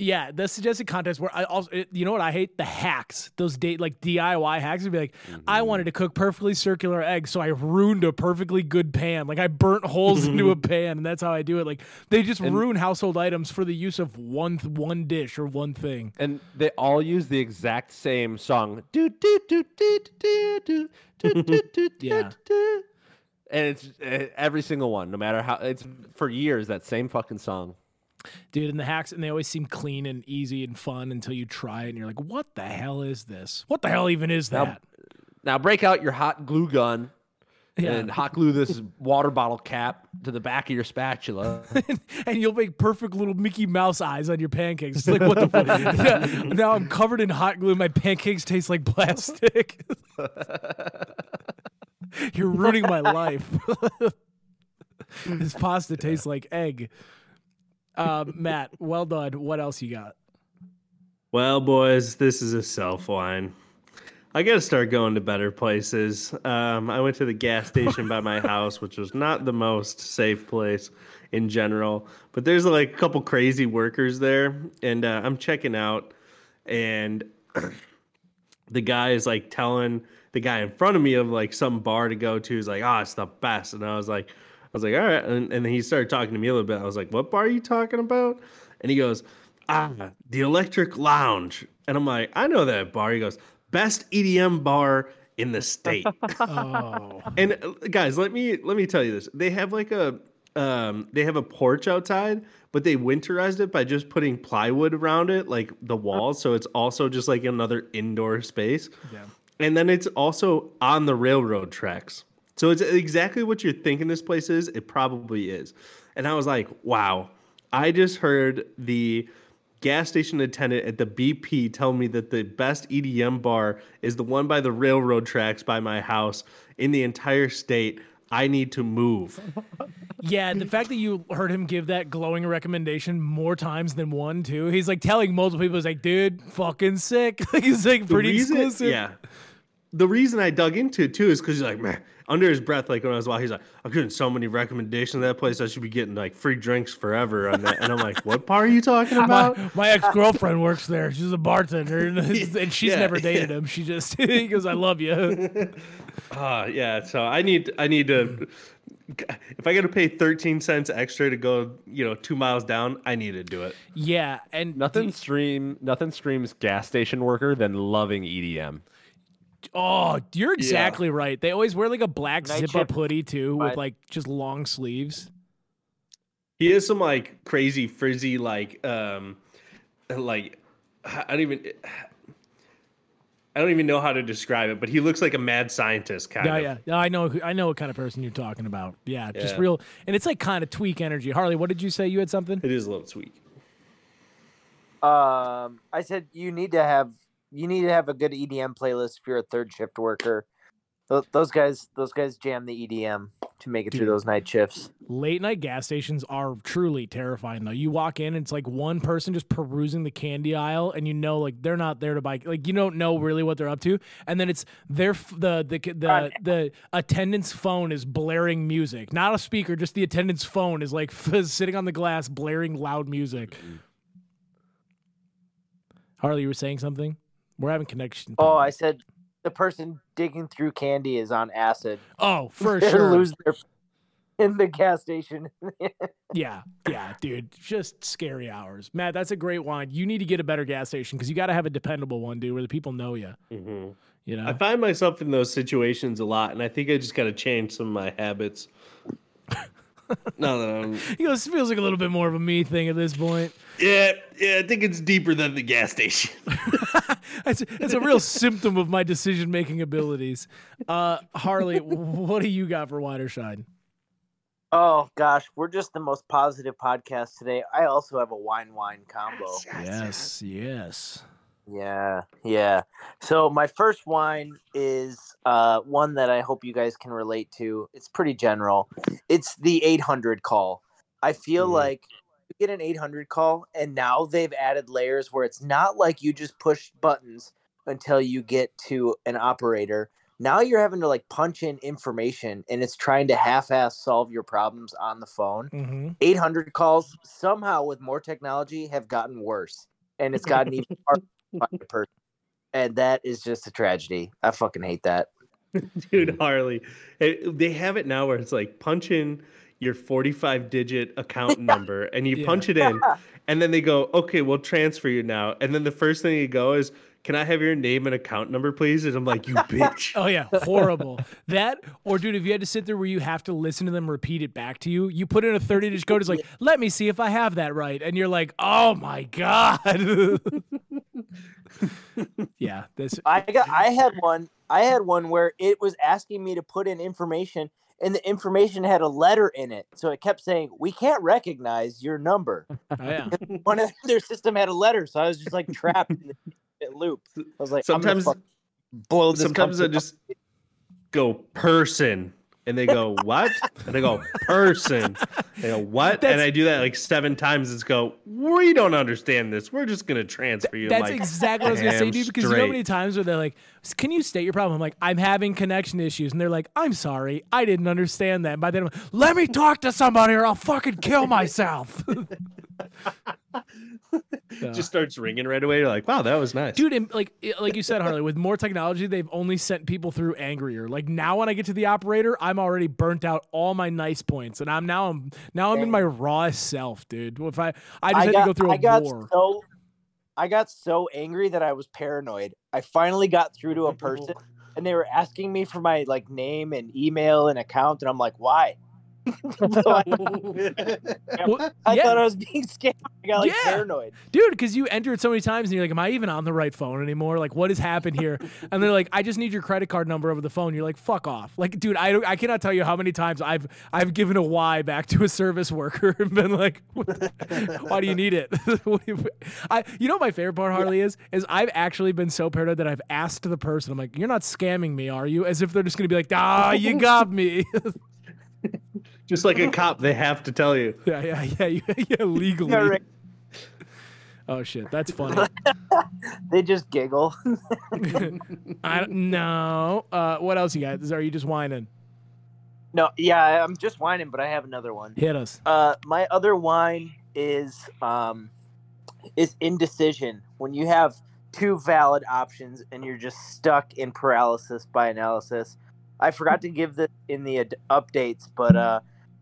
Yeah, the suggested contest where I also, you know what I hate? The hacks, those DIY hacks would be like, I wanted to cook perfectly circular eggs, so I ruined a perfectly good pan. Like I burnt holes into a pan, and that's how I do it. Like they just ruin household items for the use of one dish or one thing. And they all use the exact same song. And it's every single one, no matter how. It's for years that same fucking song. Dude, and the hacks, and they always seem clean and easy and fun until you try it, and you're like, what the hell is this? What the hell even is that? Now break out your hot glue gun and hot glue this water bottle cap to the back of your spatula. And you'll make perfect little Mickey Mouse eyes on your pancakes. It's like, what the fuck? Now I'm covered in hot glue. My pancakes taste like plastic. You're ruining my life. This pasta tastes like egg. Matt, well done. What else you got? Well, boys, this is a self line. I got to start going to better places. I went to the gas station by my house, which was not the most safe place in general. But there's like a couple crazy workers there, and I'm checking out, and the guy is like telling the guy in front of me of like some bar to go to. He's like, "Oh, it's the best," and I was like, all right. And then he started talking to me a little bit. I was like, what bar are you talking about? And he goes, the Electric Lounge. And I'm like, I know that bar. He goes, best EDM bar in the state. And guys, let me tell you this. They have like a They have a porch outside, but they winterized it by just putting plywood around it, like the walls. So it's also just like another indoor space. Yeah. And then it's also on the railroad tracks. So it's exactly what you're thinking this place is. It probably is. And I was like, wow, I just heard the gas station attendant at the BP tell me that the best EDM bar is the one by the railroad tracks by my house in the entire state. I need to move. Yeah, the fact that you heard him give that glowing recommendation more times than one, too. He's like telling multiple people, he's like, dude, fucking sick. He's like pretty exclusive. Yeah. The reason I dug into it, too, is because he's like, man, under his breath, like when I was watching, he's like, I'm getting so many recommendations at that place. I should be getting like free drinks forever on that. And I'm like, what bar are you talking about? My ex-girlfriend works there. She's a bartender, and she's never dated him. She just he goes, I love you. Yeah. So I need to. If I got to pay 13 cents extra to go, 2 miles down, I need to do it. Yeah, and nothing screams gas station worker than loving EDM. Oh, you're exactly right. They always wear like a black zip-up hoodie too, with like just long sleeves. He has some like crazy frizzy like I don't even know how to describe it, but he looks like a mad scientist kind of. Yeah, I know what kind of person you're talking about. Yeah, just real, and it's like kind of tweak energy. Harley, what did you say? You had something? It is a little tweak. I said you need to have a good EDM playlist if you're a third shift worker. Those guys jam the EDM to make it through those night shifts. Late night gas stations are truly terrifying, though. You walk in and it's like one person just perusing the candy aisle, and like they're not there to buy. Like you don't know really what they're up to, and then it's the attendant's phone is blaring music, not a speaker, just the attendant's phone is like sitting on the glass blaring loud music. Mm-hmm. Harley, you were saying something. We're having connection problems. Oh, I said the person digging through candy is on acid. Oh, for sure. Lose their in the gas station. yeah, dude. Just scary hours. Matt, that's a great wine. You need to get a better gas station because you got to have a dependable one, dude, where the people know you. Mm-hmm. You know, I find myself in those situations a lot, and I think I just got to change some of my habits. No, this feels like a little bit more of a me thing at this point. Yeah, I think it's deeper than the gas station. That's a real symptom of my decision-making abilities. Harley, what do you got for Wine or Shine? Oh, gosh, we're just the most positive podcast today. I also have a wine combo. Yes. Yeah. So my first wine is one that I hope you guys can relate to. It's pretty general. It's the 800 call. I feel like you get an 800 call, and now they've added layers where it's not like you just push buttons until you get to an operator. Now you're having to like punch in information, and it's trying to half-ass solve your problems on the phone. Mm-hmm. 800 calls somehow with more technology have gotten worse, and it's gotten even harder. Person. And that is just a tragedy. I fucking hate that. Dude, Harley, they have it now where it's like punch in your 45-digit account number and you punch it in and then they go, okay, we'll transfer you now. And then the first thing you go is, can I have your name and account number, please? And I'm like, you bitch. Oh, yeah. Horrible. That, or dude, if you had to sit there where you have to listen to them repeat it back to you, you put in a 30-digit code. It's like, let me see if I have that right. And you're like, oh, my God. Yeah. I had one where it was asking me to put in information, and the information had a letter in it. So it kept saying, we can't recognize your number. Oh, yeah. One of their system had a letter, so I was just like trapped in the loop. I was like, sometimes blow this. Sometimes I just go person, and they go what, and I go person, they go what, and I do that like 7 times. It's go, we don't understand this. We're just gonna transfer you. That's like, exactly what I was gonna say, dude. Because you know how many times where they're like, can you state your problem? I'm like, I'm having connection issues, and they're like, I'm sorry, I didn't understand that. And by then, I'm like, let me talk to somebody, or I'll fucking kill myself. It just starts ringing right away. You're like, wow, that was nice, dude. And like you said, Harley, with more technology, they've only sent people through angrier. Like now, when I get to the operator, I'm already burnt out all my nice points, and I'm now in my rawest self, dude. If I had to go through a war. I got so angry that I was paranoid. I finally got through to a person, and they were asking me for my like name and email and account, and I'm like, why? I thought I was being scammed. I got paranoid. Dude, because you entered so many times and you're like, am I even on the right phone anymore? Like, what has happened here? And they're like, I just need your credit card number over the phone. You're like, fuck off. Like, dude, I cannot tell you how many times I've given a Y back to a service worker and been like, why do you need it? You know what my favorite part, Harley, is I've actually been so paranoid that I've asked the person, I'm like, you're not scamming me, are you? As if they're just going to be like, you got me. Just like a cop, they have to tell you. Yeah, legally. Yeah, right. Oh, shit, that's funny. They just giggle. I don't know. What else you got? Are you just whining? No, yeah, I'm just whining, but I have another one. Hit us. My other whine is indecision. When you have two valid options and you're just stuck in paralysis by analysis. I forgot to give this in the updates, but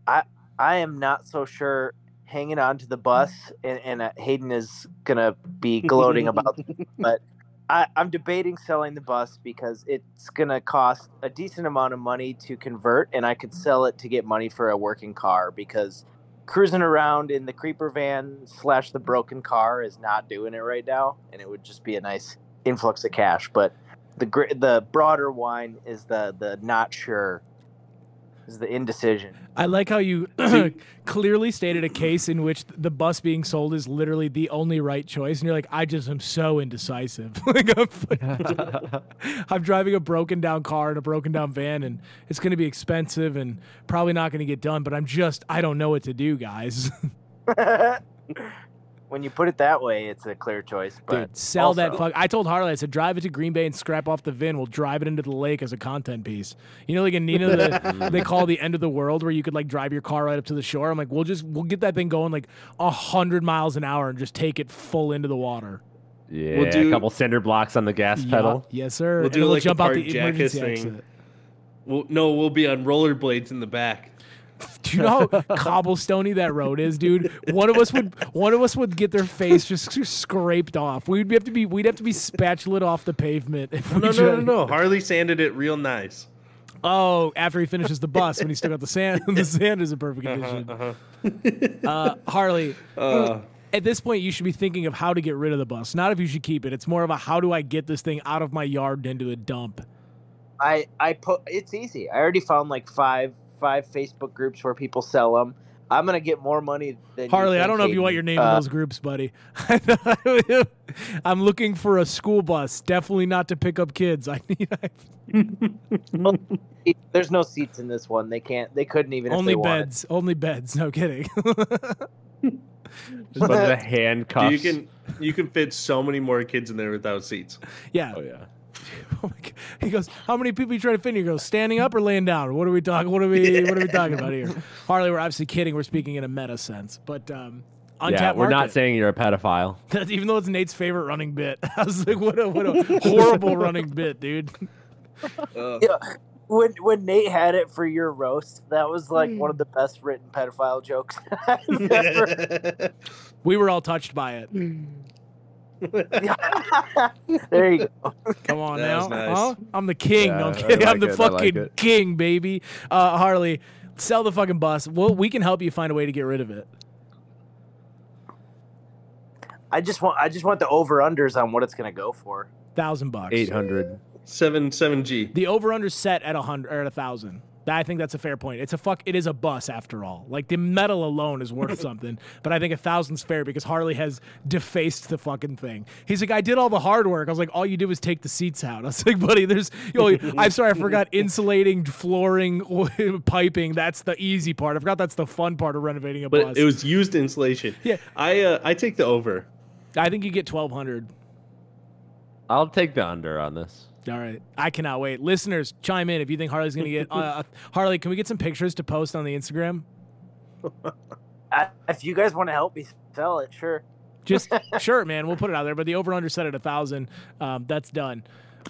I am not so sure hanging on to the bus, and Hayden is going to be gloating about it, but I'm debating selling the bus because it's going to cost a decent amount of money to convert, and I could sell it to get money for a working car because cruising around in the creeper van / the broken car is not doing it right now, and it would just be a nice influx of cash, but... The broader whine is the not sure, is the indecision. I like how you clearly stated a case in which the bus being sold is literally the only right choice, and you're like, I just am so indecisive. I'm driving a broken down car and a broken down van, and it's going to be expensive and probably not going to get done, but I don't know what to do, guys. When you put it that way, it's a clear choice. But dude, sell also, that fuck. I told Harley, I said, drive it to Green Bay and scrap off the VIN. We'll drive it into the lake as a content piece. You know, like in Nina, they call the end of the world where you could like drive your car right up to the shore. I'm like, we'll get that thing going like 100 miles an hour and just take it full into the water. Yeah, we'll do a couple cinder blocks on the gas pedal. Yes, sir. We'll do like jump out the emergency exit. We'll be on rollerblades in the back. Do you know how cobblestony that road is, dude? One of us would get their face just scraped off. We'd have to be spatulaed off the pavement. No. Harley sanded it real nice. Oh, after he finishes the bus, when he still got the sand, the sand is in perfect condition. Harley. At this point, you should be thinking of how to get rid of the bus, not if you should keep it. It's more of a how do I get this thing out of my yard and into a dump. It's easy. I already found like five Facebook groups where people sell them. I'm going to get more money than Harley, I don't know if you want your name in those groups, buddy. I'm looking for a school bus, definitely not to pick up kids. There's no seats in this one. They couldn't even Only beds. No kidding. Just the handcuffs. You can fit so many more kids in there without seats. Yeah. Oh yeah. Oh my God. He goes, how many people are you trying to fit in? He goes, standing up or laying down? What are we talking about here? Harley, we're obviously kidding. We're speaking in a meta sense. But untapped we're market. Not saying you're a pedophile. Even though it's Nate's favorite running bit. I was like, what a horrible running bit, dude. Yeah. When Nate had it for your roast, that was like one of the best written pedophile jokes I've ever. We were all touched by it. There you go. Come on that now. Nice. Huh? I'm the king. Yeah, no, I'm kidding. I'm the fucking king, baby. Harley, sell the fucking bus. We can help you find a way to get rid of it. I just want the over-unders on what it's going to go for. $1,000. 800. 7G. The over-under's set at 100 or 1,000. I think that's a fair point. It is a bus after all. Like the metal alone is worth something, but I think 1,000's fair because Harley has defaced the fucking thing. He's like, I did all the hard work. I was like, all you did was take the seats out. I was like, buddy, I'm sorry, I forgot insulating, flooring, piping. That's the easy part. I forgot that's the fun part of renovating a bus. But it was used insulation. Yeah, I take the over. I think you get 1,200. I'll take the under on this. All right. I cannot wait. Listeners, chime in if you think Harley's going to get... Harley, can we get some pictures to post on the Instagram? If you guys want to help me sell it, sure. Sure, man. We'll put it out there. But the over-under set at 1,000. That's done.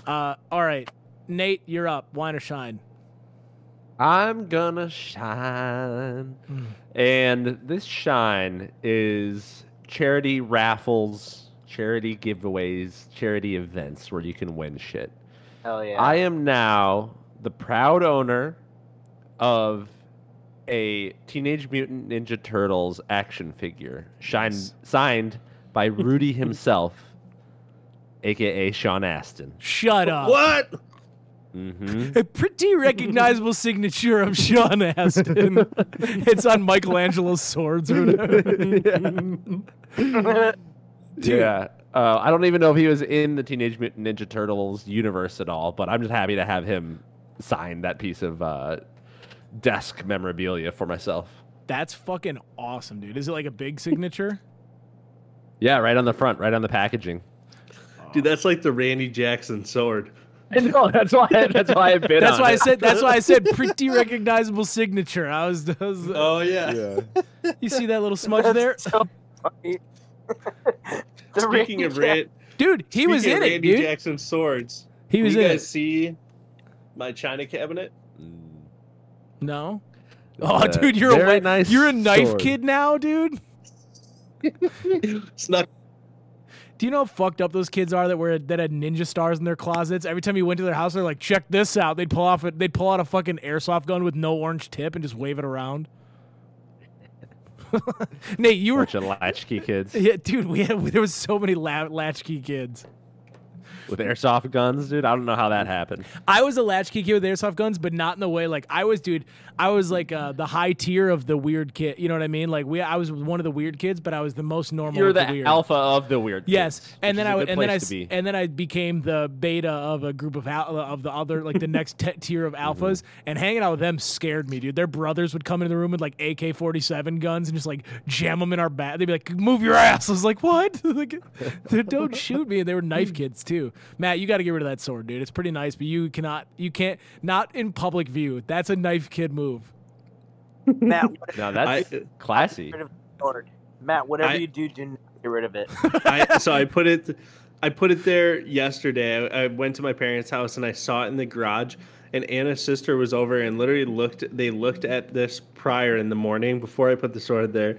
All right. Nate, you're up. Wine or shine? I'm going to shine. And this shine is charity raffles, charity giveaways, charity events where you can win shit. Hell yeah. I am now the proud owner of a Teenage Mutant Ninja Turtles action figure signed by Rudy himself, a.k.a. Sean Astin. Shut up. What? Mm-hmm. A pretty recognizable signature of Sean Astin. It's on Michelangelo's swords or whatever. Yeah. Yeah. I don't even know if he was in the Teenage Mutant Ninja Turtles universe at all, but I'm just happy to have him sign that piece of desk memorabilia for myself. That's fucking awesome, dude. Is it like a big signature? Yeah, right on the front, right on the packaging. Oh. Dude, that's like the Randy Jackson sword. I know, that's why I bit on it. That's why I said pretty recognizable signature. I was oh yeah. You see that little smudge there? So funny. Speaking of Randy Jackson swords. He was in it. You guys see my china cabinet? No. Oh, dude, you're a knife sword kid now, dude. Snuck. Do you know how fucked up those kids are that had ninja stars in their closets? Every time you went to their house, they're like, "Check this out." They'd pull out a fucking airsoft gun with no orange tip and just wave it around. Nate, you were bunch of latchkey kids. Yeah, dude, there was so many latchkey kids with airsoft guns, dude. I don't know how that happened. I was a latchkey kid with airsoft guns, but not in the way like I was the high tier of the weird kid. You know what I mean? Like I was one of the weird kids, but I was the most normal. You're the weird alpha of the weird kids. Yes, and then I became the beta of a group of the other like the next tier of alphas, and hanging out with them scared me, dude. Their brothers would come into the room with like AK-47 guns and just like jam them in our back. They'd be like, "Move your ass." I was like, "What?" Like, "Don't shoot me." And they were knife kids too. Matt, you got to get rid of that sword, dude. It's pretty nice, but you can't, not in public view. That's a knife kid move. Matt, no, that's classy. Matt, whatever you do, do not get rid of it. I put it there yesterday. I went to my parents' house and I saw it in the garage. And Anna's sister was over and literally looked at this prior in the morning before I put the sword there.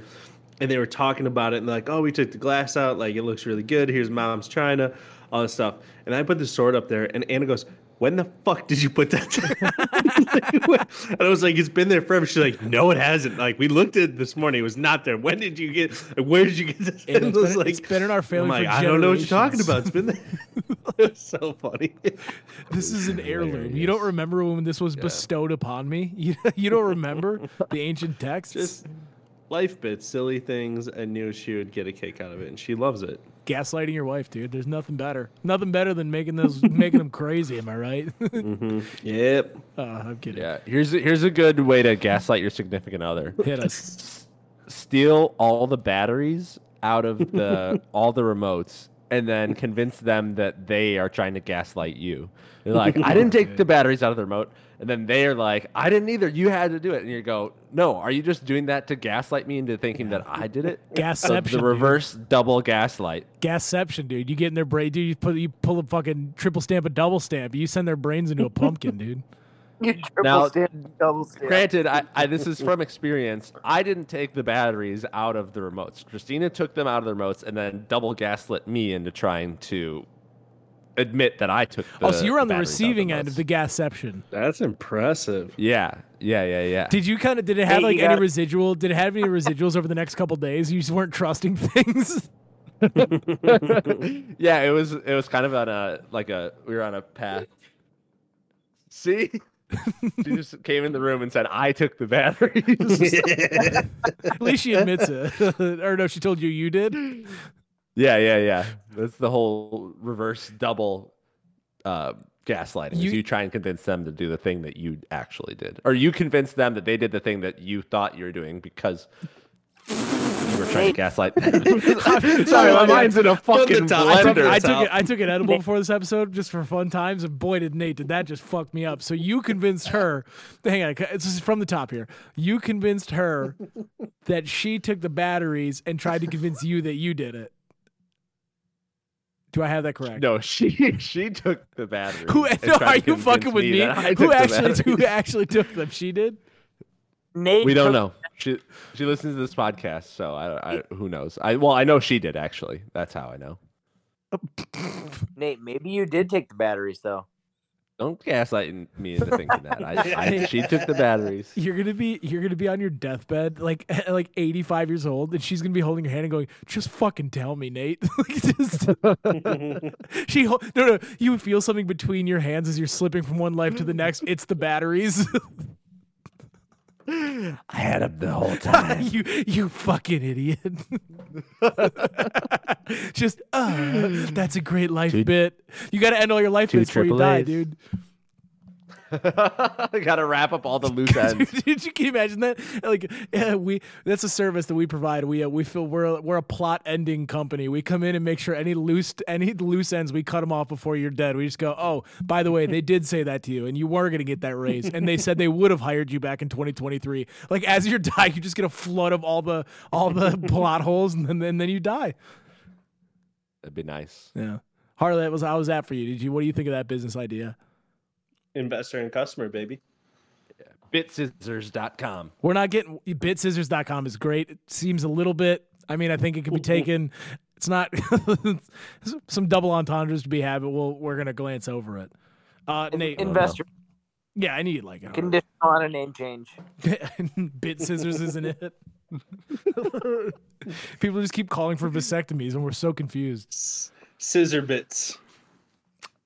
And they were talking about it and like, "Oh, we took the glass out. Like, it looks really good. Here's mom's china." All this stuff. And I put the sword up there, and Anna goes, "When the fuck did you put that there?" And I was like, "It's been there forever." She's like, "No, it hasn't. Like, we looked at it this morning. It was not there. When did you get, where did you get this?" And it was like, "It's been in our family for generations." I don't know what you're talking about. It's been there. It's so funny. This is an heirloom. You don't remember when this was bestowed upon me? You don't remember the ancient texts? Just life bits, silly things. I knew she would get a kick out of it, and she loves it. Gaslighting your wife, dude. There's nothing better. Nothing better than making them crazy. Am I right? Mm-hmm. Yep. I'm kidding. Yeah. Here's a good way to gaslight your significant other. Hit us. Steal all the batteries out of all the remotes, and then convince them that they are trying to gaslight you. They're like, "I didn't take the batteries out of the remote," and then they are like, "I didn't either. You had to do it." And you go, "No, are you just doing that to gaslight me into thinking that I did it?" Gasception. The reverse double gaslight. Gasception, dude. You get in their brain, dude. You pull a fucking triple stamp, a double stamp. You send their brains into a pumpkin, dude. You triple now, stamp, double stamp. Granted, I this is from experience. I didn't take the batteries out of the remotes. Christina took them out of the remotes and then double gaslit me into trying to admit that I took the batteries. Oh, so you were on the receiving end of the gasception. That's impressive. Yeah. Did it have any residuals over the next couple of days? You just weren't trusting things. Yeah, it was kind of on we were on a path. See? She just came in the room and said, "I took the batteries." Yeah. At least she admits it. Or no, she told you you did? Yeah. That's the whole reverse double gaslighting. You try and convince them to do the thing that you actually did. Or you convince them that they did the thing that you thought you were doing because you were trying to gaslight them. Sorry, my mind's in a fucking blender. I took an edible before this episode just for fun times, and boy, did that just fuck me up. So you convinced her. Hang on, this is from the top here. You convinced her that she took the batteries and tried to convince you that you did it. Do I have that correct? No, she took the batteries. Are you fucking with me? Who actually took them? She did? Nate, we don't know. She listens to this podcast, so I who knows? I know she did actually. That's how I know. Nate, maybe you did take the batteries though. Don't gaslight me into thinking that. She took the batteries. You're gonna be on your deathbed, like 85 years old, and she's gonna be holding your hand and going, "Just fucking tell me, Nate." No. You feel something between your hands as you're slipping from one life to the next. It's the batteries. I had him the whole time. you fucking idiot. Just, that's a great life bit. You got to end all your life bits before you die, dude. Got to wrap up all the loose ends. Can you imagine that? Like, that's a service that we provide. We feel we're a plot ending company. We come in and make sure any loose ends, we cut them off before you're dead. We just go, "Oh, by the way, they did say that to you, and you were gonna get that raise, and they said they would have hired you back in 2023." Like, as you're dying, you just get a flood of all the plot holes, and then you die. That'd be nice. Yeah, Harley, I was that for you. What do you think of that business idea? Investor and customer, baby. Yeah. BitScissors.com. We're not getting... BitScissors.com is great. It seems a little bit... I mean, I think it could be taken... It's not... some double entendres to be had, but we're going to glance over it. Nate. Investor. Oh, no. Yeah, I need like... Conditional on a name change. BitScissors isn't it? People just keep calling for vasectomies, and we're so confused. Scissor bits.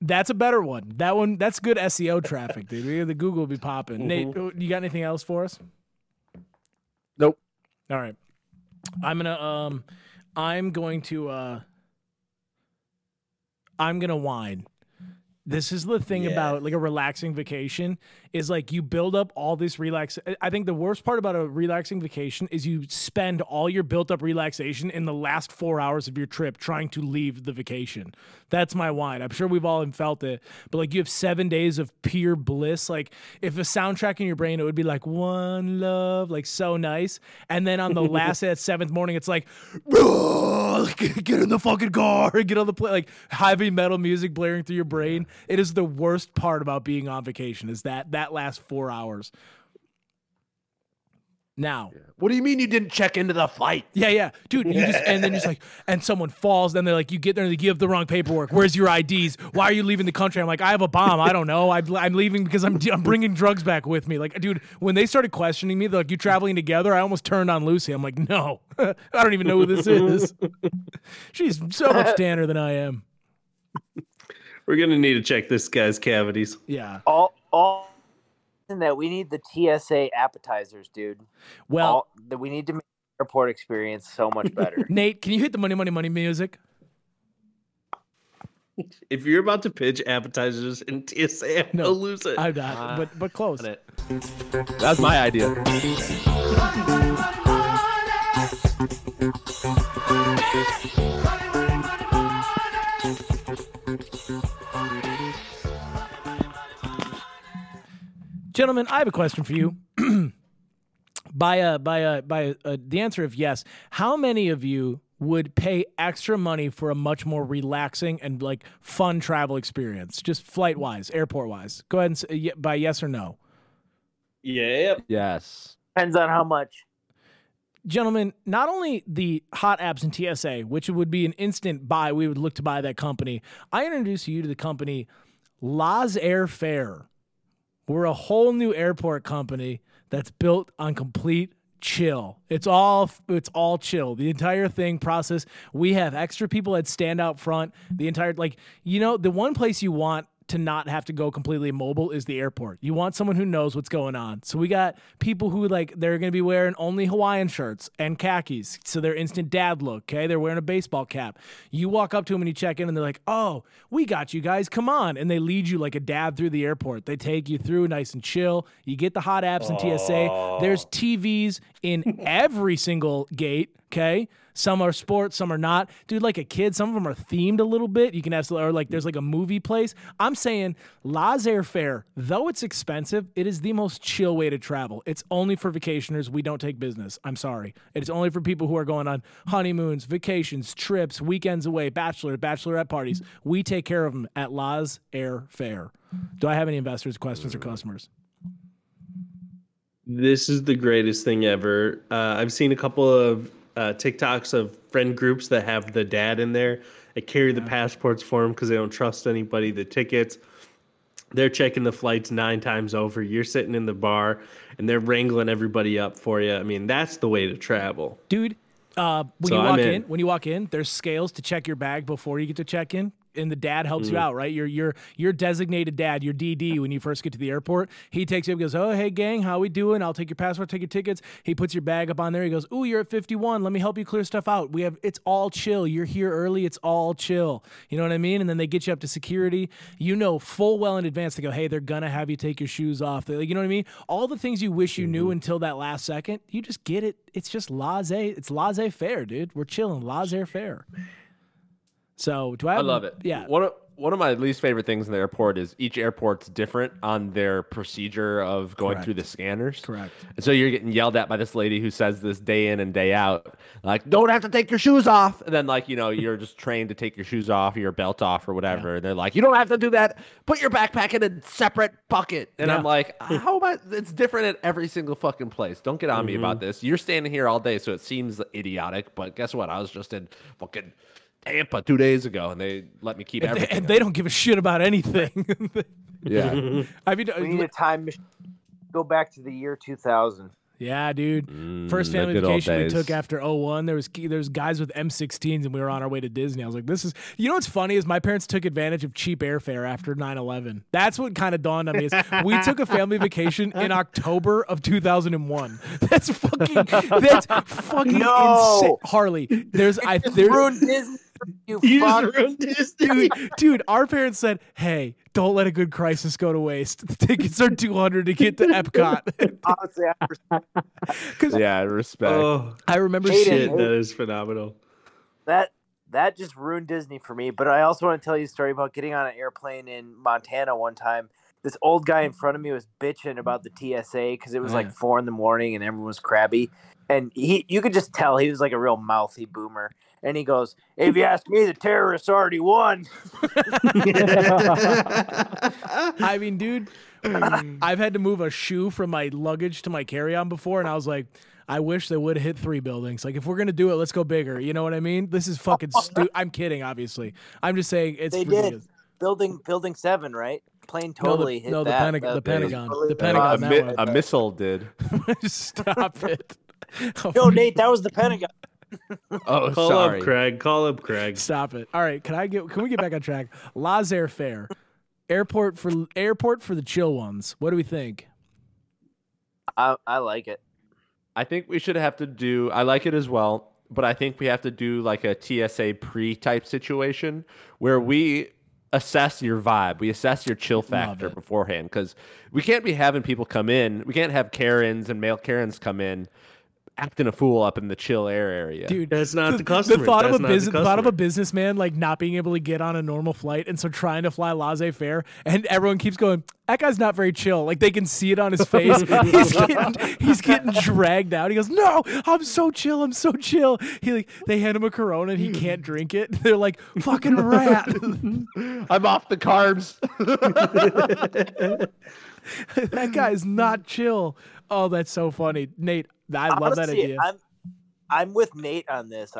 That's a better one. That one, that's good SEO traffic, dude. The Google will be popping. Mm-hmm. Nate, you got anything else for us? Nope. All right. I'm going to whine. This is the thing about like a relaxing vacation is like you build up all this I think the worst part about a relaxing vacation is you spend all your built up relaxation in the last 4 hours of your trip trying to leave the vacation. That's my whine. I'm sure we've all felt it, but like you have 7 days of pure bliss. Like if a soundtrack in your brain, it would be like One Love, like so nice. And then on the last day, that seventh morning, it's like, get in the fucking car, get on the plane, like heavy metal music blaring through your brain. It is the worst part about being on vacation is that last 4 hours. Now, what do you mean you didn't check into the flight? Yeah. Dude, you just, and then just like, and someone falls, then they're like, you get there and they give the wrong paperwork. Where's your IDs? Why are you leaving the country? I'm like, I have a bomb. I don't know. I'm leaving because I'm bringing drugs back with me. Like, dude, when they started questioning me, they're like, you traveling together? I almost turned on Lucy. I'm like, no, I don't even know who this is. She's so much tanner than I am. We're going to need to check this guy's cavities. Yeah. All that we need the TSA appetizers, dude. Well, that we need to make the airport experience so much better. Nate, can you hit the money, money, money music? If you're about to pitch appetizers in TSA, no, I'll lose it. I'm not, but close. That's my idea. Gentlemen, I have a question for you. By the answer of yes, how many of you would pay extra money for a much more relaxing and like fun travel experience, just flight wise, airport wise? Go ahead and say by yes or no. Yep. Yes. Depends on how much. Gentlemen, not only the hot apps in TSA, which would be an instant buy, we would look to buy that company. I introduce you to the company Laz-aire Fare. We're a whole new airport company that's built on complete chill. It's all chill. The entire thing process. We have extra people that stand out front. The entire the one place you want to not have to go completely mobile is the airport. You want someone who knows what's going on. So we got people who they're going to be wearing only Hawaiian shirts and khakis. So they're instant dad look. Okay. They're wearing a baseball cap. You walk up to them and you check in and they're like, "Oh, we got you guys. Come on." And they lead you like a dad through the airport. They take you through nice and chill. You get the hot apps and TSA. There's TVs in every single gate. Okay. Some are sports, some are not. Dude, like a kid, some of them are themed a little bit. You can have, or like there's like a movie place. I'm saying Laz-aire Fare, though it's expensive, it is the most chill way to travel. It's only for vacationers. We don't take business. I'm sorry. It's only for people who are going on honeymoons, vacations, trips, weekends away, bachelorette parties. We take care of them at Laz-aire Fare. Do I have any investors, questions, or customers? This is the greatest thing ever. I've seen a couple of TikToks of friend groups that have the dad in there. They carry the passports for him because they don't trust anybody. The tickets, They're checking the flights 9 times over. You're sitting in the bar, and they're wrangling everybody up for you. I mean, that's the way to travel, dude. When you walk in, there's scales to check your bag before you get to check in, and the dad helps you out, right? Your designated dad, your DD, when you first get to the airport, he takes you up and goes, "Oh, hey gang, how we doing? I'll take your passport, take your tickets." He puts your bag up on there. He goes, "Ooh, you're at 51. Let me help you clear stuff out. It's all chill. You're here early. It's all chill." You know what I mean? And then they get you up to security. You know full well in advance. They go, "Hey, they're gonna have you take your shoes off." You know what I mean? All the things you wish you knew until that last second, you just get it. It's just laissez. It's laissez faire, dude. We're chilling. Laz-aire Fare. So do I love it. Yeah. One of my least favorite things in the airport is each airport's different on their procedure of going through the scanners. Correct. And so you're getting yelled at by this lady who says this day in and day out, like, "Don't have to take your shoes off." And then, like, you know, you're just trained to take your shoes off or your belt off or whatever. Yeah. And they're like, "You don't have to do that. Put your backpack in a separate bucket." And I'm like, how about it's different at every single fucking place? Don't get on me about this. You're standing here all day, so it seems idiotic. But guess what? I was just in fucking Tampa 2 days ago, and they let me keep everything. And they don't give a shit about anything. Yeah. I mean, we need a time machine. Go back to the year 2000. Yeah, dude. First family vacation we took after 2001, there was guys with M16s, and we were on our way to Disney. I was like, this is, you know what's funny is my parents took advantage of cheap airfare after 9/11. That's what kind of dawned on me. Is we took a family vacation in October of 2001. That's fucking insane. Harley, there's ruined Disney. Dude, our parents said, "Hey, don't let a good crisis go to waste. The tickets are $200 to get to Epcot." Honestly, I respect. Oh, I remember Hayden. That is phenomenal. That just ruined Disney for me. But I also want to tell you a story about getting on an airplane in Montana one time. This old guy in front of me was bitching about the TSA because it was like 4 a.m. and everyone was crabby. And you could just tell he was like a real mouthy boomer. And he goes, "If you ask me, the terrorists already won." I mean, dude, I've had to move a shoe from my luggage to my carry-on before, and I was like, I wish they would have hit 3 buildings. Like, if we're going to do it, let's go bigger. You know what I mean? This is fucking stupid. I'm kidding, obviously. I'm just saying it's ridiculous. Did. Building 7, right? Plane totally hit that. No, the Pentagon. The Pentagon. A missile did. Stop it. No, Nate, that was the Pentagon. Oh, sorry. Call up Craig. Stop it. All right, can we get back on track? Laz-aire Fare, airport for the chill ones. What do we think? I like it. I think we should have to do. I like it as well, but I think we have to do like a TSA pre type situation where we assess your vibe. We assess your chill factor beforehand, because we can't be having people come in. We can't have Karens and male Karens come in acting a fool up in the chill air area. Dude, that's not the customer. The thought of a businessman like not being able to get on a normal flight, and so trying to fly laissez-faire, and everyone keeps going, "That guy's not very chill." Like, they can see it on his face. he's getting dragged out. He goes, "No, I'm so chill. I'm so chill." They hand him a Corona and he can't drink it. They're like, "Fucking rat. I'm off the carbs." That guy's not chill. Oh, that's so funny. Nate, I love that idea. I'm with Nate on this.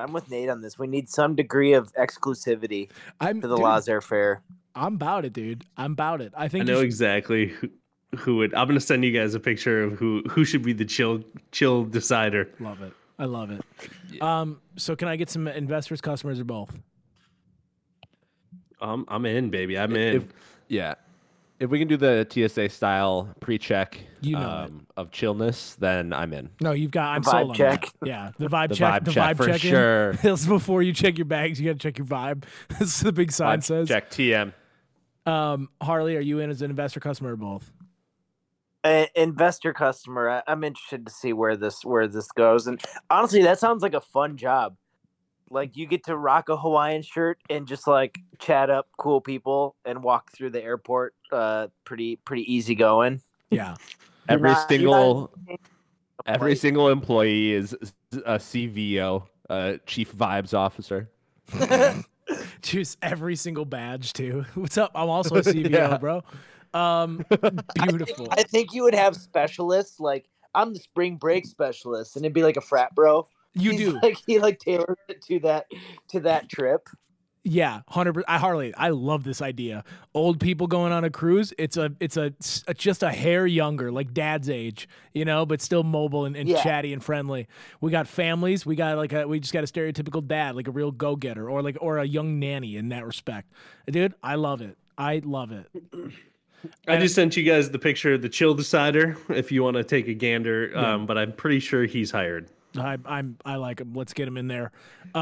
We need some degree of exclusivity for the Laz-aire Fare. I'm about it, dude. I think I know exactly who would. I'm gonna send you guys a picture of who should be the chill decider. Love it. I love it. Yeah. So can I get some investors, customers, or both? I'm in, baby. I'm in. If we can do the TSA style pre-check of chillness, then I'm in. No, I'm sold on that. Yeah, the vibe check for sure. Before you check your bags, you got to check your vibe. That's the big sign says. Check TM. Harley, are you in as an investor, customer, or both? Investor, customer. I'm interested to see where this goes. And honestly, that sounds like a fun job. Like, you get to rock a Hawaiian shirt and just like chat up cool people and walk through the airport pretty easy going. Yeah. Every single employee is a CVO, Chief Vibes Officer. Just every single badge too. What's up? I'm also a CVO, bro. Beautiful. I think you would have specialists, like, I'm the spring break specialist, and it'd be like a frat bro. He tailors it to that trip. Yeah, 100%. I love this idea. Old people going on a cruise. It's just a hair younger, like dad's age, you know, but still mobile and chatty and friendly. We got families. We just got a stereotypical dad, like a real go-getter, or a young nanny in that respect. Dude, I love it. I love it. I just sent you guys the picture of the Chill Decider if you want to take a gander, but I'm pretty sure he's hired. I like him. Let's get him in there.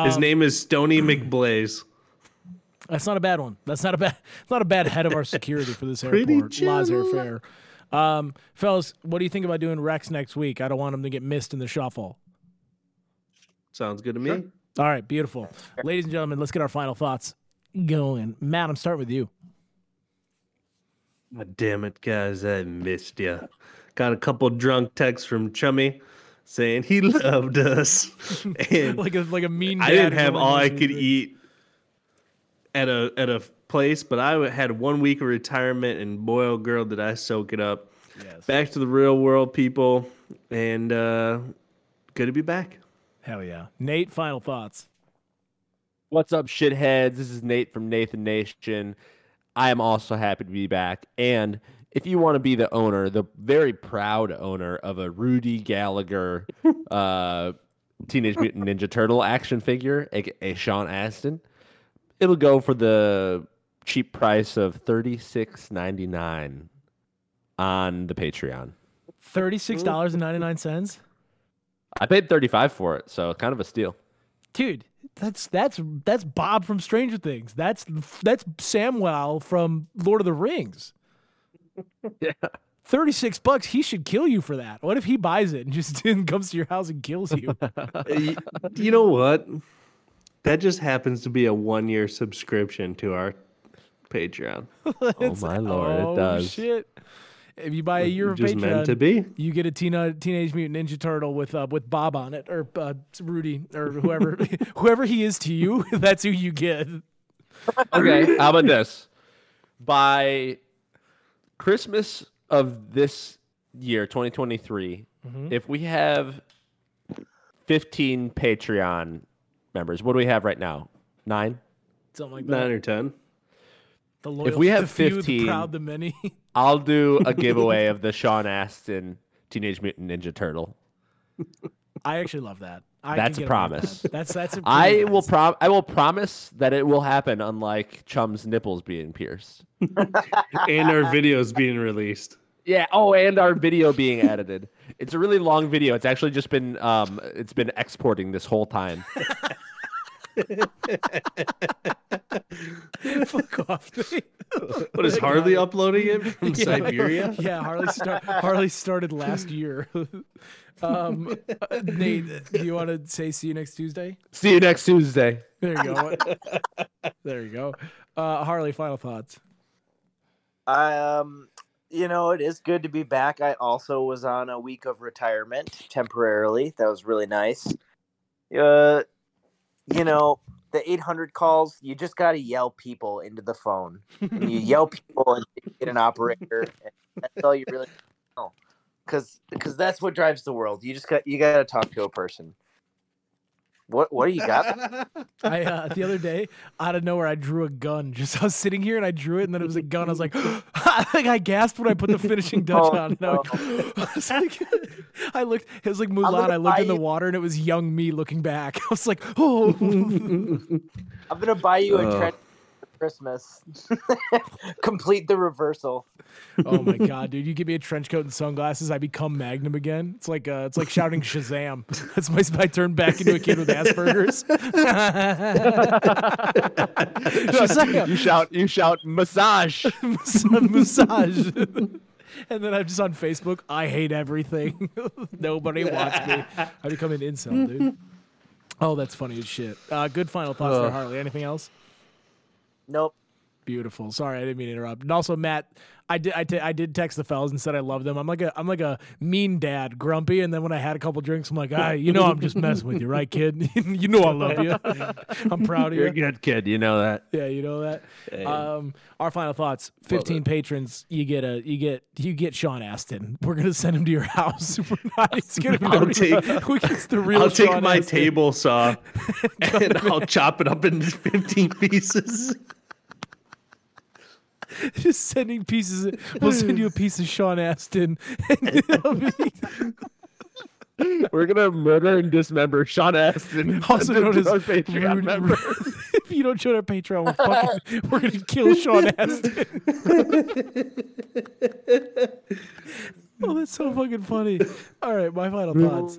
His name is Stoney McBlaze. That's not a bad one. It's not a bad head of our security for this airport. Laz-aire Fare. Fellas, what do you think about doing Rex next week? I don't want him to get missed in the shuffle. Sounds good to me. Sure. All right, beautiful. Sure. Ladies and gentlemen, let's get our final thoughts going. Matt, I'm starting with you. God damn it, guys. I missed you. Got a couple drunk texts from Chummy saying he loved us. And like a mean dad. I didn't have all I could eat at a place, but I had 1 week of retirement, and boy, oh girl, did I soak it up. Yes. Back to the real world, people, and good to be back. Hell yeah. Nate, final thoughts. What's up, shitheads? This is Nate from Nathan Nation. I am also happy to be back. And if you want to be the owner, the very proud owner of a Rudy Gallagher Teenage Mutant Ninja Turtle action figure, a.k.a. Sean Astin, it'll go for the cheap price of $36.99 on the Patreon. $36.99? I paid $35 for it, so kind of a steal. Dude. That's Bob from Stranger Things. That's Samwell from Lord of the Rings. Yeah. $36. He should kill you for that. What if he buys it and just comes to your house and kills you? You know what? That just happens to be a 1-year subscription to our Patreon. Oh my Lord, it does. Oh shit. If you buy a year of just Patreon, meant to be. You get a Teenage Mutant Ninja Turtle with Bob on it, or Rudy, or whoever he is to you, that's who you get. Okay, how about this? By Christmas of this year, 2023, if we have 15 Patreon members, what do we have right now? 9? Something like that. 9 or 10. The loyal, if we have 15, proud, the many. I'll do a giveaway of the Sean Astin Teenage Mutant Ninja Turtle. I actually love that. That's a promise. That. That's a I will promise that it will happen, unlike Chum's nipples being pierced. And our videos being released. Yeah. Oh, and our video being edited. It's a really long video. It's actually just been it's been exporting this whole time. Fuck off! What is Harley uploading it from Siberia? Yeah, Harley started last year. Nate, do you want to say see you next Tuesday? See you next Tuesday. There you go. There you go. Harley, final thoughts. You know, it is good to be back. I also was on a week of retirement temporarily. That was really nice. You know, the 800 calls, you just got to yell people into the phone. You yell people and get an operator. And that's all you really know. Because that's what drives the world. You got to talk to a person. What do you got? I the other day, out of nowhere, I drew a gun. I was sitting here and I drew it, and then it was a gun. I was like, I gasped when I put the finishing touch on. And I looked. It was like Mulan. I looked in the water, and it was young me looking back. I was like, oh. I'm gonna buy you a trench for Christmas. Complete the reversal. Oh my god, dude! You give me a trench coat and sunglasses, I become Magnum again. It's like shouting Shazam. That's I turn back into a kid with Asperger's. Shazam. You shout massage, massage, and then I'm just on Facebook. I hate everything. Nobody wants me. I become an incel, dude. Oh, that's funny as shit. Good final thoughts for Harley. Anything else? Nope. Beautiful. Sorry, I didn't mean to interrupt. And also, Matt, I did text the fellas and said I love them. I'm like a mean dad, grumpy. And then when I had a couple drinks, I'm like, I'm just messing with you, right, kid? You know I love you. I'm proud of you. You're a good kid. You know that. Yeah, you know that. Hey. Our final thoughts: 15 patrons, you get Sean Astin. We're gonna send him to your house. I'll take my table saw and I'll chop it up into 15 pieces. Just sending pieces. We'll send you a piece of Sean Astin. We're gonna murder and dismember Sean Astin. Also known as Patreon member. If you don't join our Patreon, we're gonna kill Sean Astin. Oh, that's so fucking funny. All right, my final thoughts.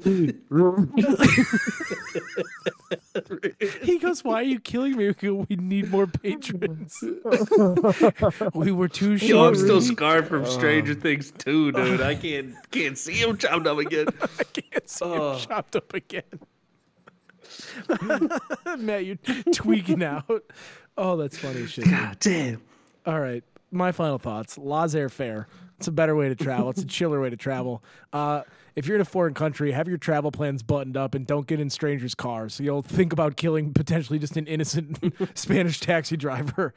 He goes, "Why are you killing me?" We go, "We need more patrons." We were too short. Yo, I'm still scarred from Stranger Things 2, dude. I can't see him chopped up again. I can't see him chopped up again. Matt, you're tweaking out. Oh, that's funny shit. God damn. All right, my final thoughts. Laz-aire Fare. It's a better way to travel. It's a chiller way to travel. If you're in a foreign country, have your travel plans buttoned up and don't get in strangers' cars. So you'll think about killing potentially just an innocent Spanish taxi driver.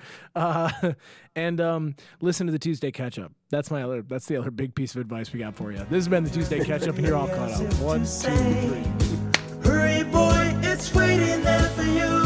And listen to the Tuesday Ketchup. That's the other big piece of advice we got for you. This has been the Tuesday Ketchup, and you're all caught up. 1, 2, 3. Hurry, boy, it's waiting there for you.